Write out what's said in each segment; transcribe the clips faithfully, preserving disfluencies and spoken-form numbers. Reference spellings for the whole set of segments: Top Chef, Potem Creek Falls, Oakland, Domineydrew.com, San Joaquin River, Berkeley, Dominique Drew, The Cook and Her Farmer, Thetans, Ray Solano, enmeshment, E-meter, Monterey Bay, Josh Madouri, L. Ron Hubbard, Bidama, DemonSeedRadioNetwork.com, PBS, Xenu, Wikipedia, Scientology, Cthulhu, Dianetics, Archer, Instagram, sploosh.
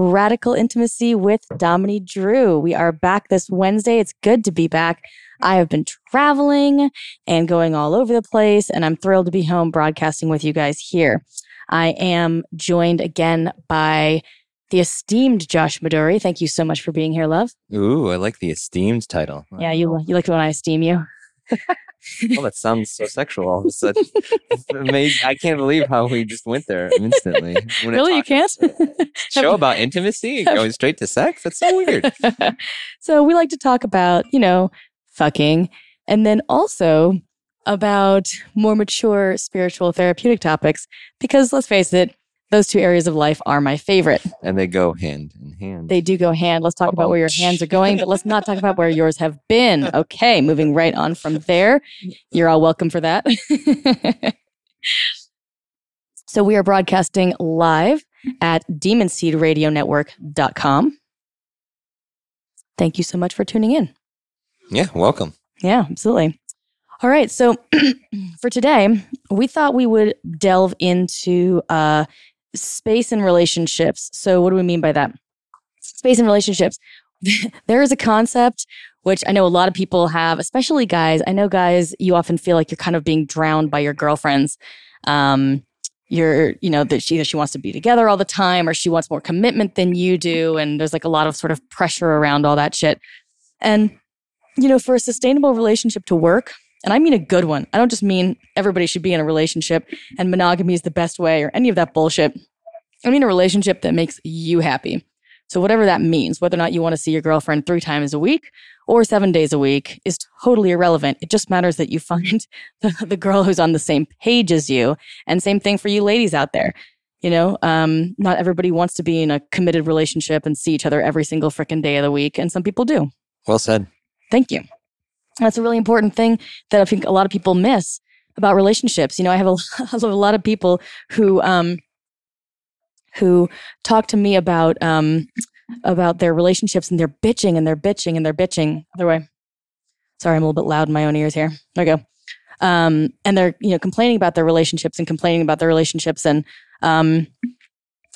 Radical Intimacy with Dominique Drew. We are back this Wednesday. It's good to be back. I have been traveling and going all over the place, and I'm thrilled to be home broadcasting with you guys here. I am joined again by the esteemed Josh Madouri. Thank you so much for being here, love. Ooh, I like the esteemed title. Yeah, you you like it when I esteem you. Well, that sounds so sexual all of a sudden. It's amazing. I can't believe how we just went there instantly. Really, you can't? Show about intimacy going straight to sex? That's so weird. So we like to talk about, you know, fucking, and then also about more mature spiritual therapeutic topics, because let's face it, those two areas of life are my favorite. And they go hand in hand. They do go hand. Let's talk oh, about where your hands are going, but let's not talk about where yours have been. Okay, moving right on from there. You're all welcome for that. So we are broadcasting live at Demon Seed Radio Network dot com. Thank you so much for tuning in. Yeah, welcome. Yeah, absolutely. All right, so for today, we thought we would delve into uh, space and relationships. So what do we mean by that? Space and relationships. There is a concept which I know a lot of people have, especially guys. I know guys, you often feel like you're kind of being drowned by your girlfriends. Um, you're, you know, that she, she wants to be together all the time, or she wants more commitment than you do. And there's like a lot of sort of pressure around all that shit. And, you know, for a sustainable relationship to work, and I mean a good one. I don't just mean everybody should be in a relationship and monogamy is the best way or any of that bullshit. I mean a relationship that makes you happy. So whatever that means, whether or not you want to see your girlfriend three times a week or seven days a week is totally irrelevant. It just matters that you find the, the girl who's on the same page as you. And same thing for you ladies out there. You know, um, not everybody wants to be in a committed relationship and see each other every single freaking day of the week. And some people do. Well said. Thank you. That's a really important thing that I think a lot of people miss about relationships. You know, I have a, I have a lot of people who um, who talk to me about um, about their relationships, and they're bitching and they're bitching and they're bitching. Other way. Sorry, I'm a little bit loud in my own ears here. There we go. Um, and they're, you know, complaining about their relationships and complaining about their relationships, and um,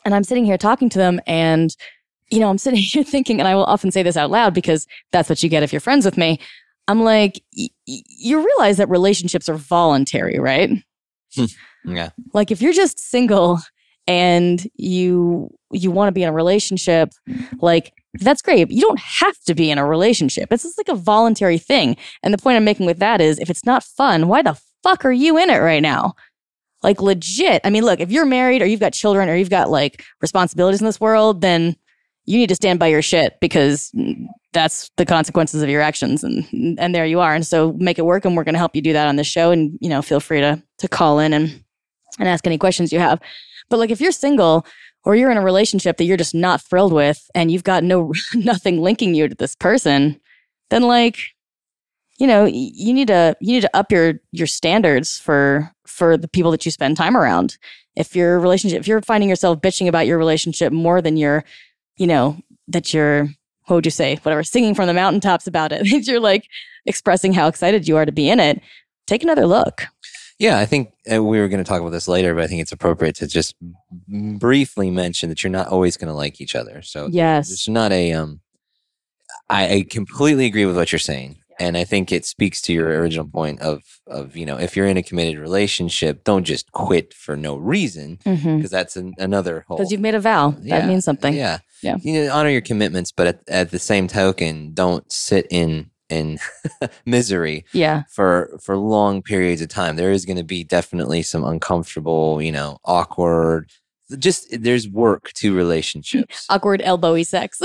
and I'm sitting here talking to them, and you know, I'm sitting here thinking, and I will often say this out loud because that's what you get if you're friends with me. I'm like, y- y- you realize that relationships are voluntary, right? Yeah. Like if you're just single and you you want to be in a relationship, like that's great. You don't have to be in a relationship. It's just like a voluntary thing. And the point I'm making with that is if it's not fun, why the fuck are you in it right now? Like legit. I mean, look, if you're married or you've got children or you've got like responsibilities in this world, then you need to stand by your shit because that's the consequences of your actions, and and there you are. And so make it work, and we're going to help you do that on this show. And you know, feel free to to call in and and ask any questions you have. But like, if you're single or you're in a relationship that you're just not thrilled with, and you've got no nothing linking you to this person, then like, you know, you need to you need to up your your standards for for the people that you spend time around. If your relationship, if you're finding yourself bitching about your relationship more than you're, you know, that you're, what would you say, whatever, singing from the mountaintops about it, you're like expressing how excited you are to be in it, take another look. Yeah, I think uh, we were going to talk about this later, but I think it's appropriate to just briefly mention that you're not always going to like each other. So yes, it's not a, um, I, I completely agree with what you're saying. Yeah. And I think it speaks to your original point of, of, you know, if you're in a committed relationship, don't just quit for no reason, because mm-hmm. that's an, another whole. Because you've made a vow. That yeah, means something. Yeah. yeah. you know, honor your commitments, but at, at the same token, don't sit in in misery yeah. for for long periods of time. There is going to be definitely some uncomfortable, you know, awkward. Just there's work to relationships. Awkward elbowy sex.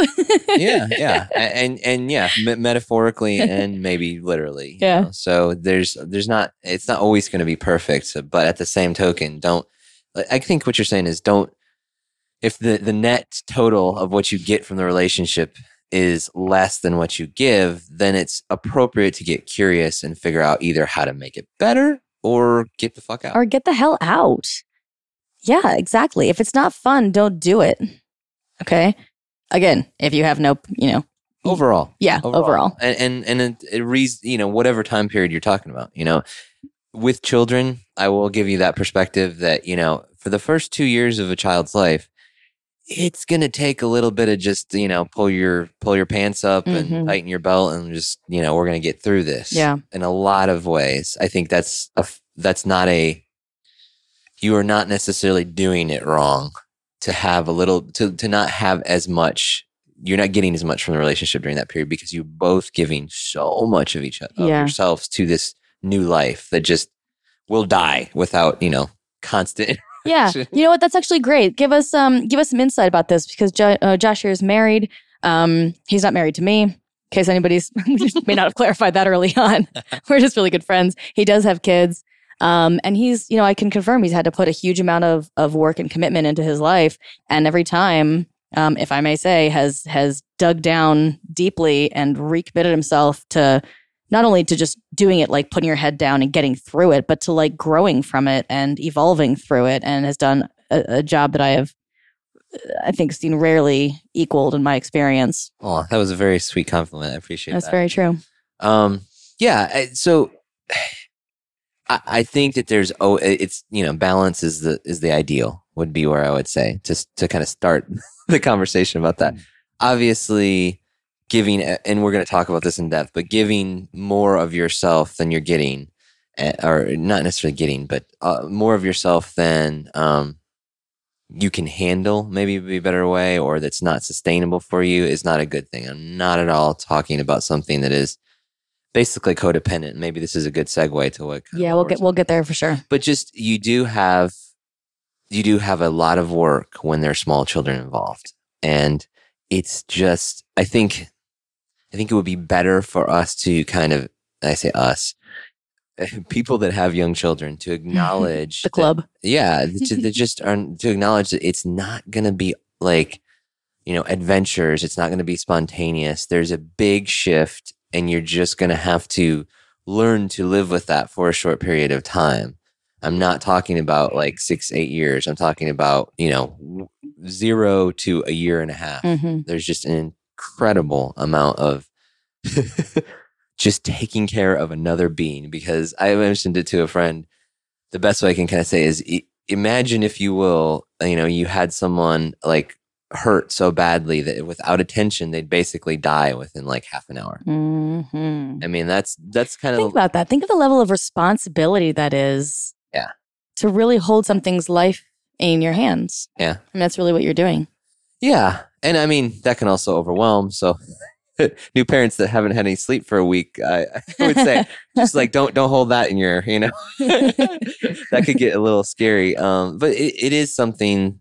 yeah, yeah, and and yeah, me- metaphorically and maybe literally. Yeah. You know? So there's there's not it's not always going to be perfect. So, but at the same token, don't. I think what you're saying is don't. If the the net total of what you get from the relationship is less than what you give, then it's appropriate to get curious and figure out either how to make it better or get the fuck out or get the hell out. Yeah, exactly. If it's not fun, don't do it. Okay. Again, if you have no, you know, overall, yeah, overall, overall. and and and it, it re- you know, whatever time period you're talking about, you know, with children, I will give you that perspective that, you know, for the first two years of a child's life, it's gonna take a little bit of just, you know, pull your pull your pants up mm-hmm. and tighten your belt and just, you know, we're gonna get through this. Yeah, in a lot of ways, I think that's a that's not a. You are not necessarily doing it wrong to have a little, to, to not have as much, you're not getting as much from the relationship during that period because you're both giving so much of each other, of yeah. yourselves to this new life that just will die without, you know, constant. Yeah. You know what? That's actually great. Give us, um, give us some insight about this because jo- uh, Josh here is married. Um, he's not married to me. In case anybody's may not have clarified that early on. We're just really good friends. He does have kids. Um, and he's, you know, I can confirm he's had to put a huge amount of, of work and commitment into his life. And every time, um, if I may say, has has dug down deeply and recommitted himself to not only to just doing it, like putting your head down and getting through it, but to like growing from it and evolving through it, and has done a, a job that I have, I think, seen rarely equaled in my experience. Oh, that was a very sweet compliment. I appreciate that. That's very true. Um, yeah. So... I think that there's oh it's you know balance is the is the ideal would be where I would say just to kind of start the conversation about that. Mm-hmm. Obviously, giving, and we're going to talk about this in depth, but giving more of yourself than you're getting, or not necessarily getting, but uh, more of yourself than um, you can handle, maybe would be a better way, or that's not sustainable for you is not a good thing. I'm not at all talking about something that is basically codependent. Maybe this is a good segue to what. Yeah, we'll get we'll get there for sure. But just you do have you do have a lot of work when there's small children involved, and it's just I think I think it would be better for us to kind of I say us people that have young children to acknowledge the club. That, yeah, to, they just are, to acknowledge that it's not going to be like you know adventures. It's not going to be spontaneous. There's a big shift. And you're just going to have to learn to live with that for a short period of time. I'm not talking about like six, eight years. I'm talking about, you know, zero to a year and a half. Mm-hmm. There's just an incredible amount of just taking care of another being. Because I mentioned it to a friend. The best way I can kind of say is imagine, if you will, you know, you had someone like hurt so badly that without attention they'd basically die within like half an hour. Mm-hmm. I mean, that's that's kind of think about that. Think of the level of responsibility that is. Yeah. To really hold something's life in your hands. Yeah. And that's really what you're doing. Yeah, and I mean that can also overwhelm. So, new parents that haven't had any sleep for a week, I, I would say just like don't don't hold that in your you know. That could get a little scary. Um, but it, it is something.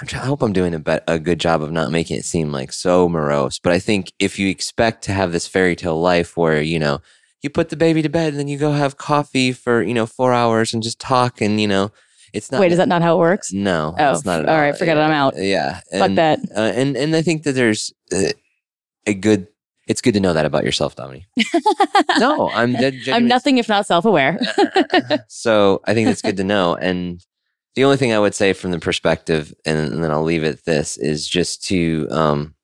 I'm trying, I hope I'm doing a, be- a good job of not making it seem like so morose. But I think if you expect to have this fairy tale life where, you know, you put the baby to bed and then you go have coffee for, you know, four hours and just talk and, you know, it's not. Wait, is that not how it works? No. Oh, it's not at all. All right. Forget yeah. it. I'm out. Yeah. And, fuck that. Uh, and, and I think that there's uh, a good. It's good to know that about yourself, Dominique. No, I'm dead. I'm nothing if not self-aware. So I think that's good to know. And the only thing I would say from the perspective, and, and then I'll leave it at this, is just to, um,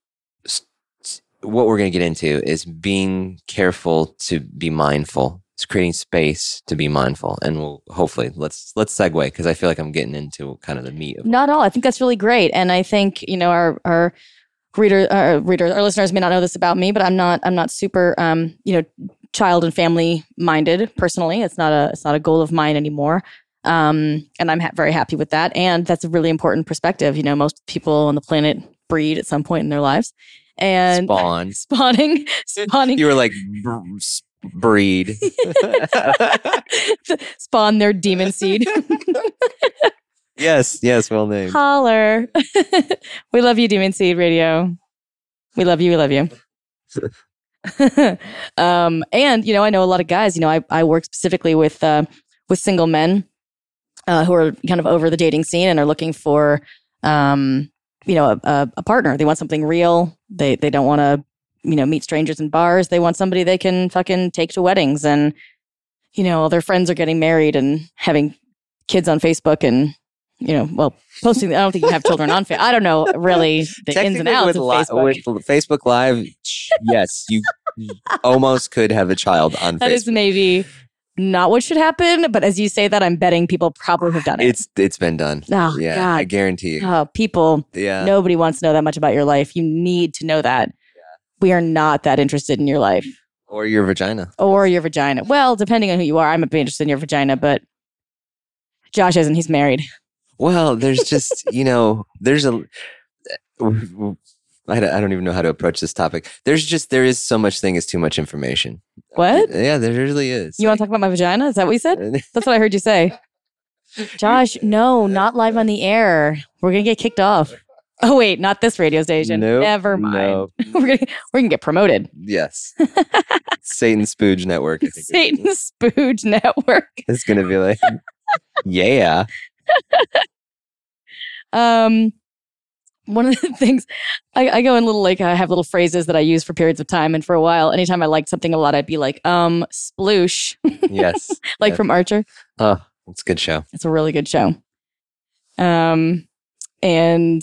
st- what we're going to get into is being careful to be mindful. It's creating space to be mindful. And we'll hopefully, let's let's segue, because I feel like I'm getting into kind of the meat of it. Not at all. I think that's really great. And I think, you know, our our reader, our, reader, our listeners may not know this about me, but I'm not I'm not super, um, you know, child and family minded personally. It's not a it's not a goal of mine anymore. Um, and I'm ha- very happy with that. And that's a really important perspective. You know, most people on the planet breed at some point in their lives. And spawn. Spawning. Spawning. You were like, breed. Spawn their demon seed. Yes, yes, well named. Holler. We love you, Demon Seed Radio. We love you, we love you. um, and, you know, I know a lot of guys, you know, I, I work specifically with uh, with single men uh, who are kind of over the dating scene and are looking for, um, you know, a, a partner. They want something real. They they don't want to, you know, meet strangers in bars. They want somebody they can fucking take to weddings. And, you know, all their friends are getting married and having kids on Facebook and, you know, well, posting. I don't think you have children on Facebook. I don't know really the ins and outs with of li- Facebook. With Facebook Live, yes, you almost could have a child on that Facebook. That is maybe not what should happen, but as you say that, I'm betting people probably have done it. It's It's been done. Oh, yeah, God. I guarantee you. Oh, people, yeah. Nobody wants to know that much about your life. You need to know that. Yeah. We are not that interested in your life. Or your vagina. Or your vagina. Well, depending on who you are, I might be interested in your vagina, but Josh isn't. He's married. Well, there's just, you know, there's a, I don't even know how to approach this topic. There's just, there is so much thing as too much information. What? Yeah, there really is. You want to talk about my vagina? Is that what you said? That's what I heard you say. Josh, no, not live on the air. We're going to get kicked off. Oh, wait, not this radio station. Nope, Never mind. No. We're going we're gonna get promoted. Yes. Satan Spooge Network. I think Satan Spooge Network. It's going to be like, yeah. um, one of the things I, I go in little like I have little phrases that I use for periods of time, and for a while, anytime I liked something a lot, I'd be like, um, sploosh. Yes, like yeah. From Archer. Oh, it's a good show. It's a really good show. Um, and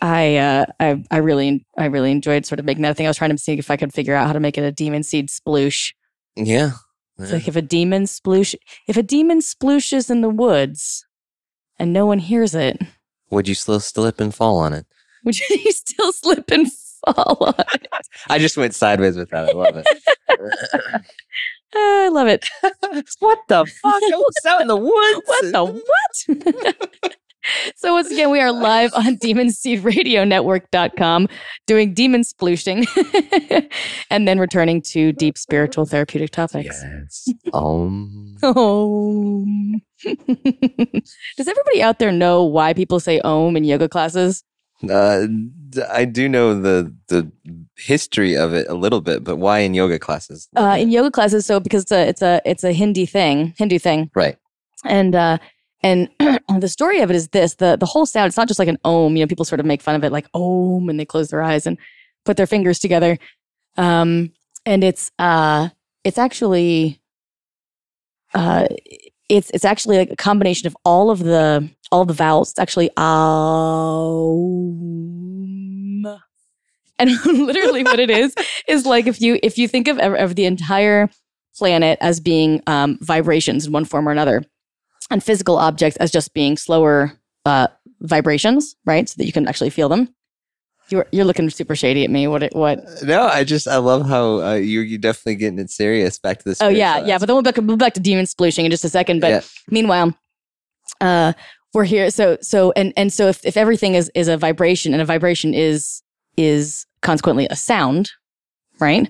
I, uh, I, I really, I really enjoyed sort of making that thing. I was trying to see if I could figure out how to make it a demon seed sploosh. Yeah. It's like if a demon sploosh, if a demon splooshes in the woods, and no one hears it, would you still slip and fall on it? Would you still slip and fall on it? I just went sideways with that. I love it. I love it. What the fuck? What's out in the woods? What the what? So once again, we are live on Demon Seed Radio Network dot com doing demon splooshing and then returning to deep spiritual therapeutic topics. Yes. Om. Om. Does everybody out there know why people say om in yoga classes? Uh, I do know the the history of it a little bit, but why in yoga classes? Uh, in yoga classes, so because it's a it's a it's a Hindi thing, Hindu thing, right? And uh, and the story of it is this: the the whole sound. It's not just like an om. You know, people sort of make fun of it, like om, and they close their eyes and put their fingers together. Um, and it's uh, it's actually uh. It's it's actually like a combination of all of the all the vowels. It's actually um, and literally what it is is like if you if you think of of the entire planet as being um, vibrations in one form or another, and physical objects as just being slower uh, vibrations, right? So that you can actually feel them. You're you're looking super shady at me. What? What? No, I just I love how uh, you you definitely getting it serious. Back to this. Oh yeah, class. yeah. But then we'll back we'll back to demon splooshing in just a second. But yeah. Meanwhile, uh, we're here. So so and and so if, if everything is is a vibration, and a vibration is is consequently a sound, right?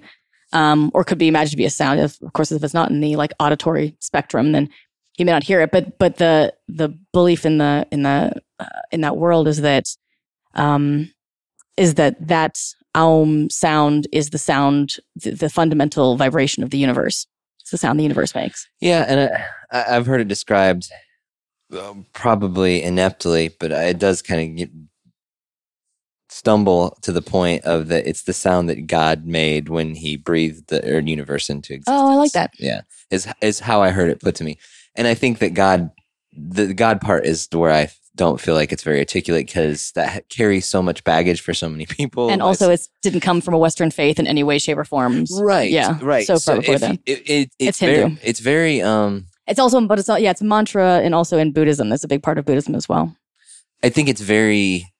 Um, or could be imagined to be a sound. If, of course, if it's not in the like auditory spectrum, then you may not hear it. But but the the belief in the in the uh, in that world is that. Um, is that that Aum sound is the sound, the, the fundamental vibration of the universe. It's the sound the universe makes. Yeah, and I, I've heard it described um, probably ineptly, but it does kind of stumble to the point of that it's the sound that God made when he breathed the universe into existence. Oh, I like that. Yeah, is, is how I heard it put to me. And I think that God, the God part is where I don't feel like it's very articulate because that carries so much baggage for so many people. And also it didn't come from a Western faith in any way, shape, or form. Right. Yeah. Right. So, so far before that. It, it, it's, it's Hindu. Very, it's very... Um, it's also, but it's not, yeah, it's a mantra and also in Buddhism. That's a big part of Buddhism as well. I think it's very...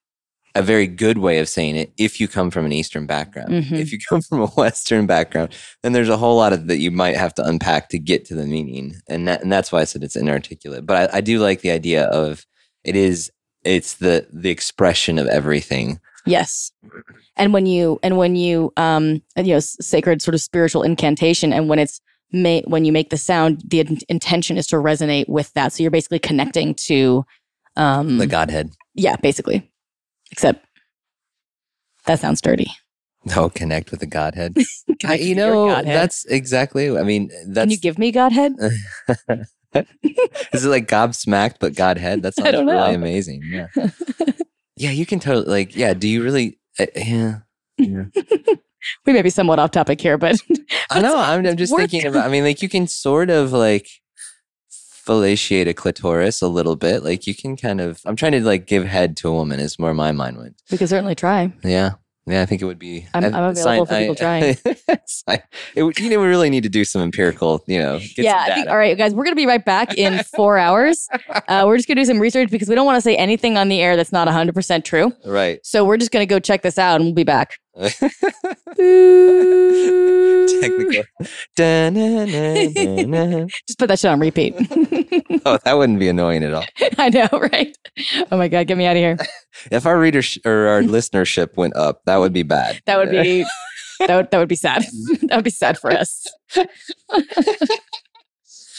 a very good way of saying it if you come from an Eastern background. Mm-hmm. If you come from a Western background, then there's a whole lot of that you might have to unpack to get to the meaning. And that, and that's why I said it's inarticulate. But I, I do like the idea of it is, it's the the expression of everything. Yes. And when you, and when you, um, you know, sacred sort of spiritual incantation, and when it's made, when you make the sound, the in- intention is to resonate with that. So you're basically connecting to, um, the Godhead. Yeah, basically. Except that sounds dirty. No, connect with the Godhead. I, you know, Godhead. That's exactly, I mean, that's. Can you give me Godhead? Is it like gobsmacked, but Godhead? That sounds really amazing. Yeah. Yeah, you can totally, like, yeah, do you really, uh, yeah. yeah. We may be somewhat off topic here, but. I know, I'm, I'm just worth. thinking about, I mean, like, you can sort of, like, fellatiate a clitoris a little bit. Like, you can kind of, I'm trying to, like, give head to a woman is where my mind went. We could certainly try. Yeah. Yeah, I think it would be. I'm, I'm available sign, for people I, trying. I, it would, you know, we really need to do some empirical, you know. Get yeah, some I think, all right, guys, we're going to be right back in four hours. Uh, we're just going to do some research because we don't want to say anything on the air that's not one hundred percent true. Right. So we're just going to go check this out and we'll be back. Technical. Just put that shit on repeat. Oh, that wouldn't be annoying at all. I know, right? Oh my God, get me out of here. If our readership or our listenership went up, that would be bad. That would be that would that would be sad. That would be sad for us.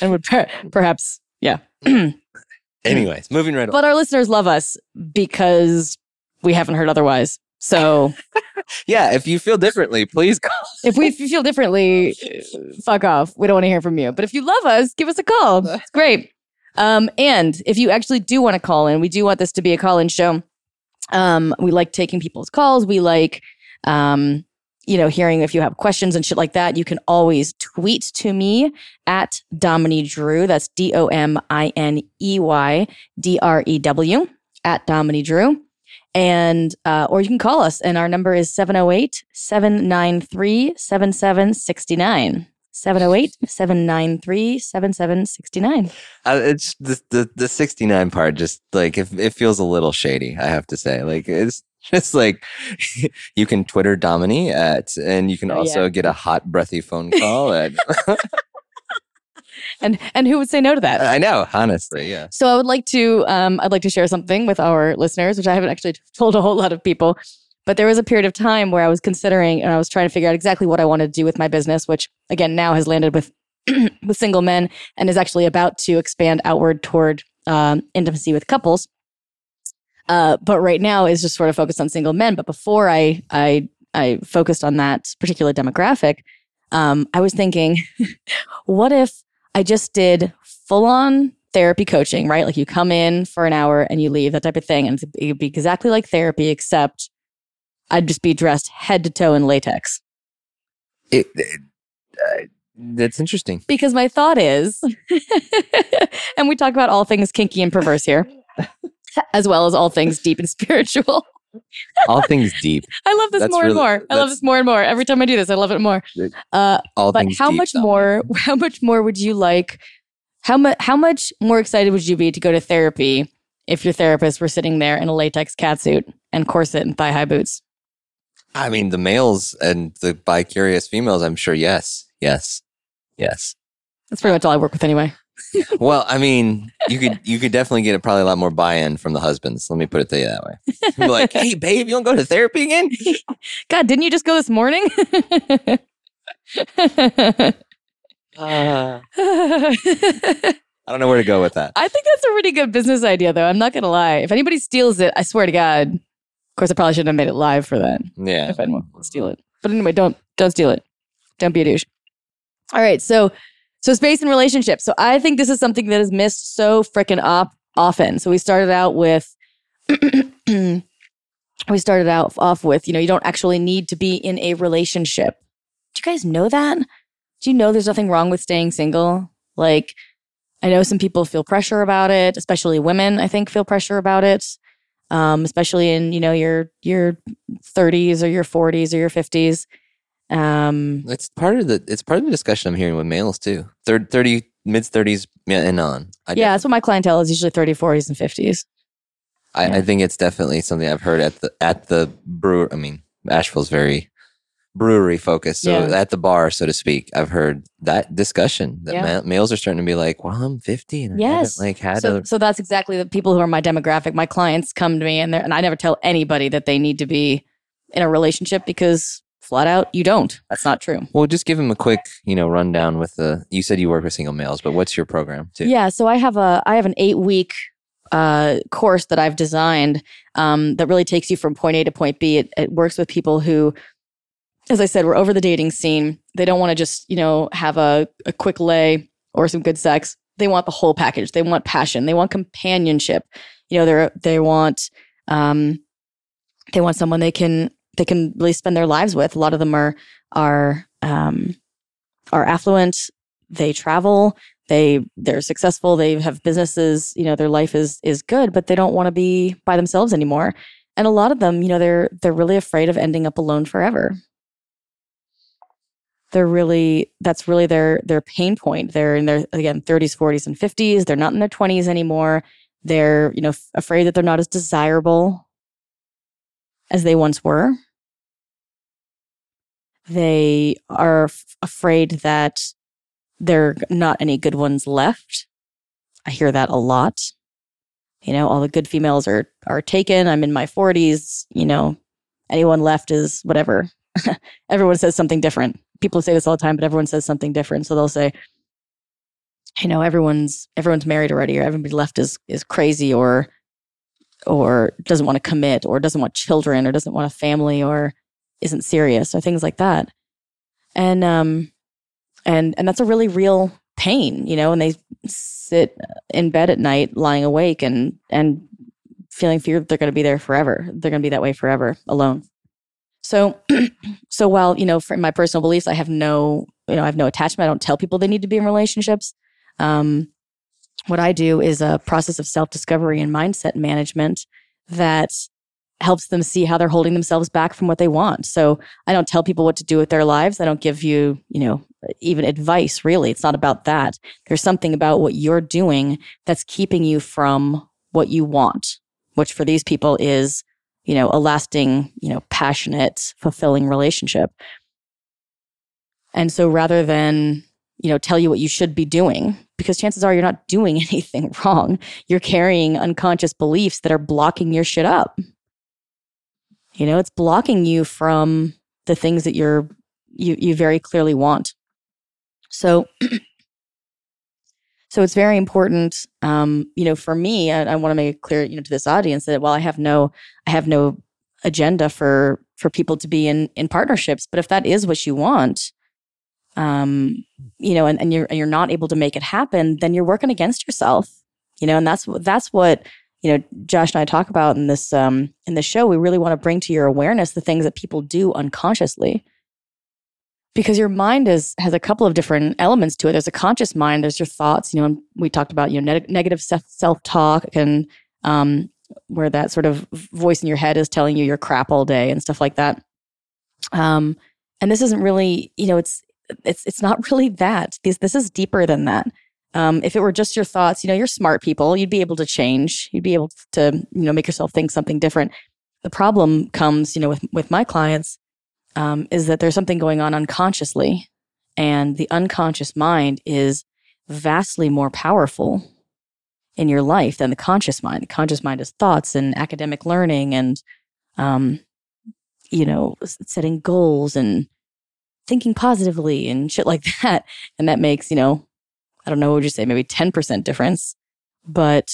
And would per- perhaps, yeah. Anyways, moving right on. But our listeners love us because we haven't heard otherwise. So, yeah, if you feel differently, please call. If we if you feel differently, fuck off. We don't want to hear from you. But if you love us, give us a call. It's great. Um, and if you actually do want to call in, we do want this to be a call-in show. Um, we like taking people's calls. We like, um, you know, hearing if you have questions and shit like that. You can always tweet to me at Dominie Drew. That's D O M I N E Y D R E W at Dominie Drew. And, uh, or you can call us, and our number is seven oh eight, seven nine three, seven seven six nine. seven oh eight, seven nine three, seven seven six nine. Uh, it's the, the, the sixty-nine part, just like, if it feels a little shady, I have to say. Like, it's just like, you can Twitter Dominie at, and you can also oh, yeah. get a hot, breathy phone call at. And and who would say no to that? I know, honestly, yeah. So I would like to, um, I'd like to share something with our listeners, which I haven't actually told a whole lot of people. But there was a period of time where I was considering, and I was trying to figure out exactly what I wanted to do with my business, which again now has landed with with single men and is actually about to expand outward toward um, intimacy with couples. Uh, but right now is just sort of focused on single men. But before I I I focused on that particular demographic, um, I was thinking, what if I just did full-on therapy coaching, right? Like you come in for an hour and you leave, that type of thing. And it'd be exactly like therapy, except I'd just be dressed head to toe in latex. It, it, uh, that's interesting. Because my thought is, and we talk about all things kinky and perverse here, as well as all things deep and spiritual. All things deep. I love this that's more really, and more. I love this more and more. Every time I do this, I love it more. Uh, all but things how deep, much though. more? How much more would you like? How much? How much more excited would you be to go to therapy if your therapist were sitting there in a latex catsuit and corset and thigh high boots? I mean, the males and the bi-curious females. I'm sure. Yes. Yes. Yes. That's pretty much all I work with, anyway. Well, I mean, you could you could definitely get a, probably a lot more buy-in from the husbands. Let me put it to you that way. You're like, hey, babe, you don't go to therapy again? God, didn't you just go this morning? uh, I don't know where to go with that. I think that's a pretty good business idea, though. I'm not going to lie. If anybody steals it, I swear to God. Of course, I probably shouldn't have made it live for that. Yeah. If anyone would steal it. But anyway, don't don't steal it. Don't be a douche. All right, so... So space and relationships. So I think this is something that is missed so freaking op- often. So we started out with, we started out off with, you know, you don't actually need to be in a relationship. Do you guys know that? Do you know there's nothing wrong with staying single? Like, I know some people feel pressure about it, especially women, I think, feel pressure about it, um, especially in, you know, your your thirties or your forties or your fifties. Um, it's part of the it's part of the discussion I'm hearing with males too. Third, thirty, mid thirties and on. I yeah, that's what my clientele is usually thirty, forties, and fifties. I, yeah. I think it's definitely something I've heard at the at the brewer. I mean, Asheville's very brewery focused, so yeah. at the bar, so to speak. I've heard that discussion that yeah. ma- males are starting to be like, "Well, I'm fifty and yes. I haven't like had." So, a- so that's exactly the people who are my demographic. My clients come to me, and and I never tell anybody that they need to be in a relationship because flat out, you don't. That's not true. Well, just give them a quick, you know, rundown with the. You said you work with single males, but what's your program too? Yeah, so I have a I have an eight week. Uh, course that I've designed um, that really takes you from point A to point B. It, it works with people who, as I said, were over the dating scene. They don't want to just, you know, have a, a quick lay or some good sex. They want the whole package. They want passion. They want companionship. You know, they're they want um, they want someone they can they can really spend their lives with. A lot of them are are um, are affluent. They travel. They they're successful. They have businesses. You know, their life is is good, but they don't want to be by themselves anymore. And a lot of them, you know, they're they're really afraid of ending up alone forever. They're really that's really their their pain point. They're in their again thirties, forties, and fifties. They're not in their twenties anymore. They're you know f- afraid that they're not as desirable as they once were. They are f- afraid that. There are not any good ones left. I hear that a lot. You know, all the good females are are taken. I'm in my forties. You know, anyone left is whatever. Everyone says something different. People say this all the time, but everyone says something different. So they'll say, you know, everyone's everyone's married already, or everybody left is is crazy, or or doesn't want to commit, or doesn't want children, or doesn't want a family, or isn't serious, or things like that. And um. And and that's a really real pain, you know, and they sit in bed at night lying awake and and feeling fear that they're going to be there forever. They're going to be that way forever, alone. So so while, you know, for my personal beliefs, I have no, you know, I have no attachment. I don't tell people they need to be in relationships. Um, what I do is a process of self-discovery and mindset management that helps them see how they're holding themselves back from what they want. So I don't tell people what to do with their lives. I don't give you, you know, even advice, really. It's not about that. There's something about what you're doing that's keeping you from what you want, which for these people is, you know, a lasting, you know, passionate, fulfilling relationship. And so rather than, you know, tell you what you should be doing, because chances are you're not doing anything wrong. You're carrying unconscious beliefs that are blocking your shit up. You know, it's blocking you from the things that you're you you very clearly want. So, so it's very important. Um, you know, for me, I, I want to make it clear, you know, to this audience that while I have no, I have no agenda for for people to be in in partnerships. But if that is what you want, um, you know, and, and you're and you're not able to make it happen, then you're working against yourself. You know, and that's that's what. You know, Josh and I talk about in this um, in this show. We really want to bring to your awareness the things that people do unconsciously, because your mind is has a couple of different elements to it. There's a conscious mind. There's your thoughts. You know, and we talked about you know ne- negative self talk and um, where that sort of voice in your head is telling you you're crap all day and stuff like that. Um, and this isn't really, you know, it's it's it's not really that. This this is deeper than that. Um, if it were just your thoughts, you know, you're smart people, you'd be able to change. You'd be able to, you know, make yourself think something different. The problem comes, you know, with, with my clients um, is that there's something going on unconsciously, and the unconscious mind is vastly more powerful in your life than the conscious mind. The conscious mind is thoughts and academic learning and, um, you know, setting goals and thinking positively and shit like that. And that makes, you know, I don't know, what would you say, maybe ten percent difference, but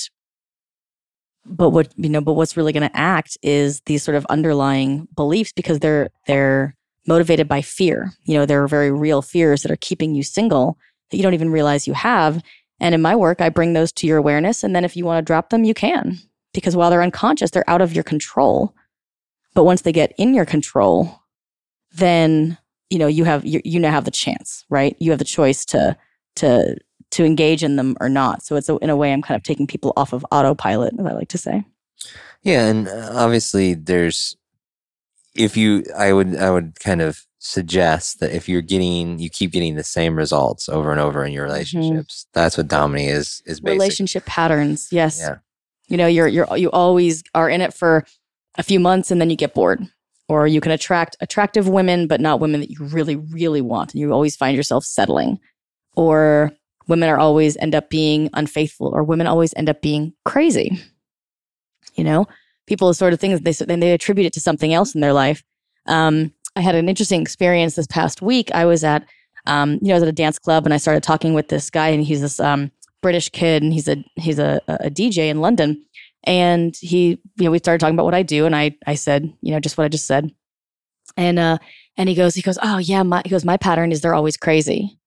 but what you know, but what's really going to act is these sort of underlying beliefs, because they're they're motivated by fear. You know, there are very real fears that are keeping you single that you don't even realize you have. And in my work, I bring those to your awareness, and then if you want to drop them, you can, because while they're unconscious, they're out of your control. But once they get in your control, then you know you have you, you now have the chance, right? You have the choice to to to engage in them or not. So it's a, in a way, I'm kind of taking people off of autopilot, as I like to say. Yeah. And obviously there's, if you, I would, I would kind of suggest that if you're getting, you keep getting the same results over and over in your relationships, mm-hmm. that's what Domini is, is basically. Relationship patterns. Yes. Yeah. You know, you're, you're, you always are in it for a few months and then you get bored. Or you can attract attractive women, but not women that you really, really want. And you always find yourself settling. Or women are always end up being unfaithful, or women always end up being crazy. You know, people sort of things, they then they attribute it to something else in their life. Um, I had an interesting experience this past week. I was at, um, you know, I was at a dance club, and I started talking with this guy, and he's this um, British kid, and he's a he's a, a D J in London. And he, you know, we started talking about what I do, and I, I said, you know, just what I just said, and uh, and he goes, he goes, oh yeah, my, he goes, my pattern is they're always crazy,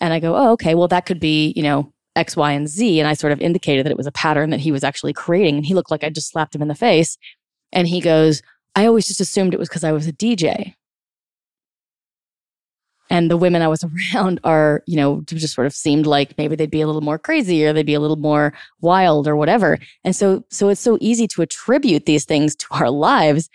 and I go, oh okay, well that could be, you know, X, Y, and Z, and I sort of indicated that it was a pattern that he was actually creating, and he looked like I just slapped him in the face, and he goes, I always just assumed it was because I was a D J, and the women I was around are, you know, just sort of seemed like maybe they'd be a little more crazy, or they'd be a little more wild, or whatever. And so, so it's so easy to attribute these things to our lives.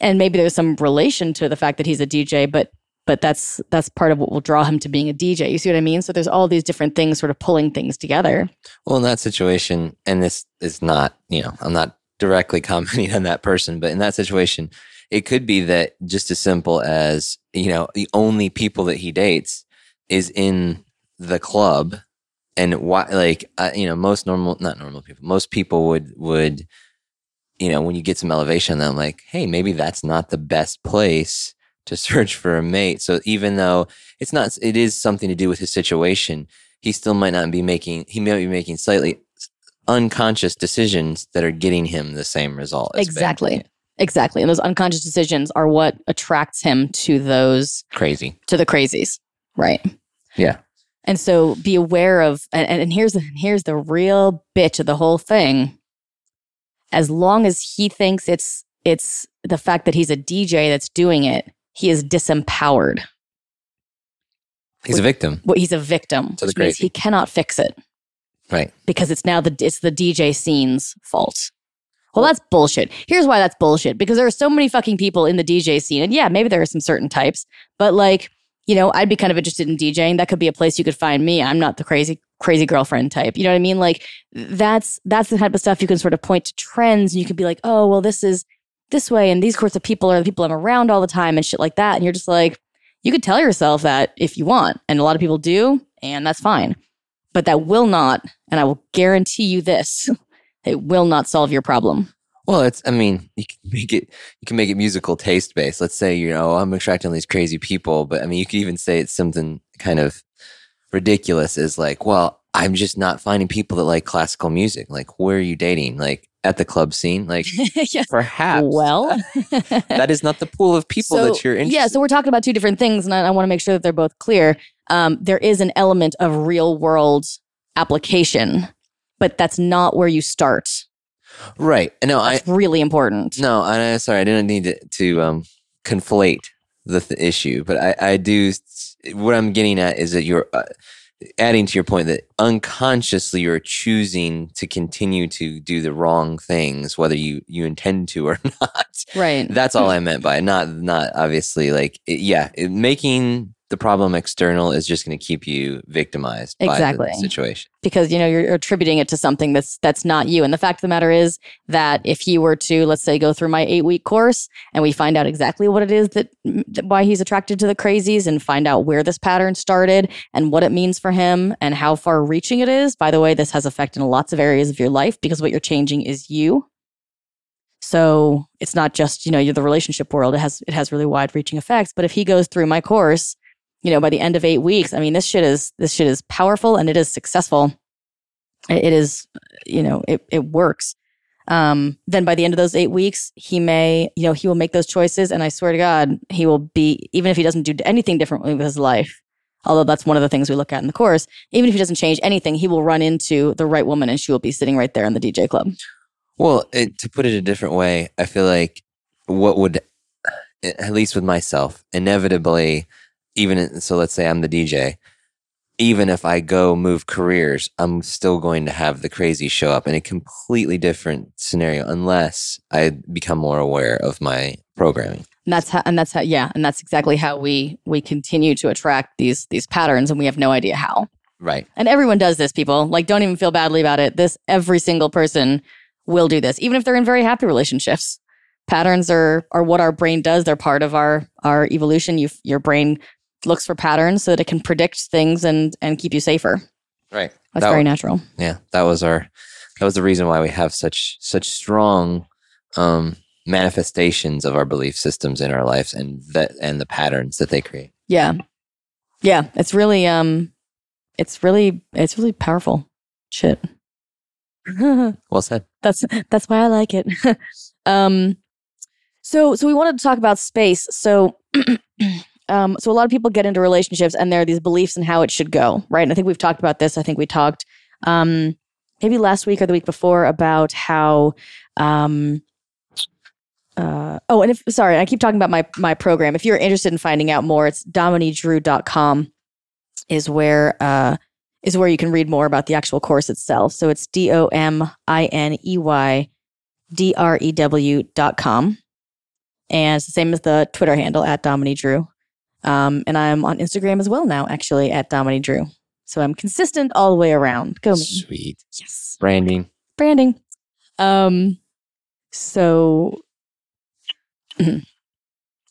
And maybe there's some relation to the fact that he's a D J, but but that's that's part of what will draw him to being a D J. You see what I mean? So there's all these different things sort of pulling things together. Well, in that situation, and this is not, you know, I'm not directly commenting on that person, but in that situation, it could be that just as simple as, you know, the only people that he dates is in the club, and why, like, uh, you know, most normal, not normal people, most people would, would, you know, when you get some elevation on them, like, hey, maybe that's not the best place to search for a mate. So even though it's not, it is something to do with his situation, he still might not be making, he may be making slightly unconscious decisions that are getting him the same result. Exactly. Bad. Exactly. And those unconscious decisions are what attracts him to those crazy, to the crazies. Right. Yeah. And so be aware of, and, and here's, the, here's the real bitch of the whole thing. As long as he thinks it's, it's the fact that he's a D J that's doing it, he is disempowered. He's which, a victim. Well, he's a victim. So the crazy. He cannot fix it. Right. Because it's now the, it's the D J scene's fault. Well, that's bullshit. Here's why that's bullshit. Because there are so many fucking people in the D J scene. And yeah, maybe there are some certain types. But like, you know, I'd be kind of interested in DJing. That could be a place you could find me. I'm not the crazy, crazy girlfriend type. You know what I mean? Like that's that's the type of stuff you can sort of point to trends. And you can be like, oh, well, this is this way. And these sorts of people are the people I'm around all the time and shit like that. And you're just like, you could tell yourself that if you want. And a lot of people do. And that's fine. But that will not. And I will guarantee you this. It will not solve your problem. Well, it's, I mean, you can make it, you can make it musical taste based. Let's say, you know, I'm attracting all these crazy people, but I mean, you could even say it's something kind of ridiculous is like, well, I'm just not finding people that like classical music. Like, where are you dating? Like at the club scene? Like yeah. Perhaps. Well, that is not the pool of people so, that you're interested in. Yeah. So we're talking about two different things, and I, I want to make sure that they're both clear. Um, there is an element of real world application, but that's not where you start. Right. No, that's I, really important. No, I'm sorry. I didn't need to, to um, conflate the th- issue, but I, I do. What I'm getting at is that you're uh, adding to your point that unconsciously you're choosing to continue to do the wrong things, whether you, you intend to or not. Right. That's all I meant by it. Not, not obviously like, it, yeah, it, making the problem external is just going to keep you victimized exactly. by the situation. Because, you know, you're attributing it to something that's that's not you. And the fact of the matter is that if you were to, let's say, go through my eight-week course and we find out exactly what it is that, why he's attracted to the crazies and find out where this pattern started and what it means for him and how far-reaching it is. By the way, this has effect in lots of areas of your life because what you're changing is you. So it's not just, you know, you're the relationship world. It has It has really wide-reaching effects. But if he goes through my course, you know, by the end of eight weeks, I mean, this shit is this shit is powerful and it is successful. It is, you know, it it works. Um, then by the end of those eight weeks, he may, you know, he will make those choices. And I swear to God, he will be, even if he doesn't do anything differently with his life, although that's one of the things we look at in the course, even if he doesn't change anything, he will run into the right woman and she will be sitting right there in the D J club. Well, it, to put it a different way, I feel like what would, at least with myself, inevitably... Even so, let's say I'm the D J. Even if I go move careers, I'm still going to have the crazy show up in a completely different scenario, unless I become more aware of my programming. And that's how, and that's how, yeah, and that's exactly how we we continue to attract these these patterns, and we have no idea how. Right. And everyone does this, people. Like, don't even feel badly about it. This every single person will do this, even if they're in very happy relationships. patterns are are what our brain does. They're part of our our evolution. You your brain looks for patterns so that it can predict things and and keep you safer. Right. That's that very was, natural. Yeah, that was our that was the reason why we have such such strong um, manifestations of our belief systems in our lives and that and the patterns that they create. Yeah, yeah. It's really um, it's really it's really powerful shit. Well said. That's that's why I like it. um, so so we wanted to talk about space. So. Um, so a lot of people get into relationships and there are these beliefs in how it should go, right? And I think we've talked about this. I think we talked um, maybe last week or the week before about how, um, uh, oh, and if, sorry, I keep talking about my my program. If you're interested in finding out more, it's Dominique Drew dot com is where, uh, is where you can read more about the actual course itself. So it's D O M I N E Y D R E W dot com. And it's the same as the Twitter handle at Dominique Drew. Um, and I'm on Instagram as well now, actually, at Dominique Drew. So I'm consistent all the way around. Go me. Sweet. Yes. Branding. Branding. Um, so,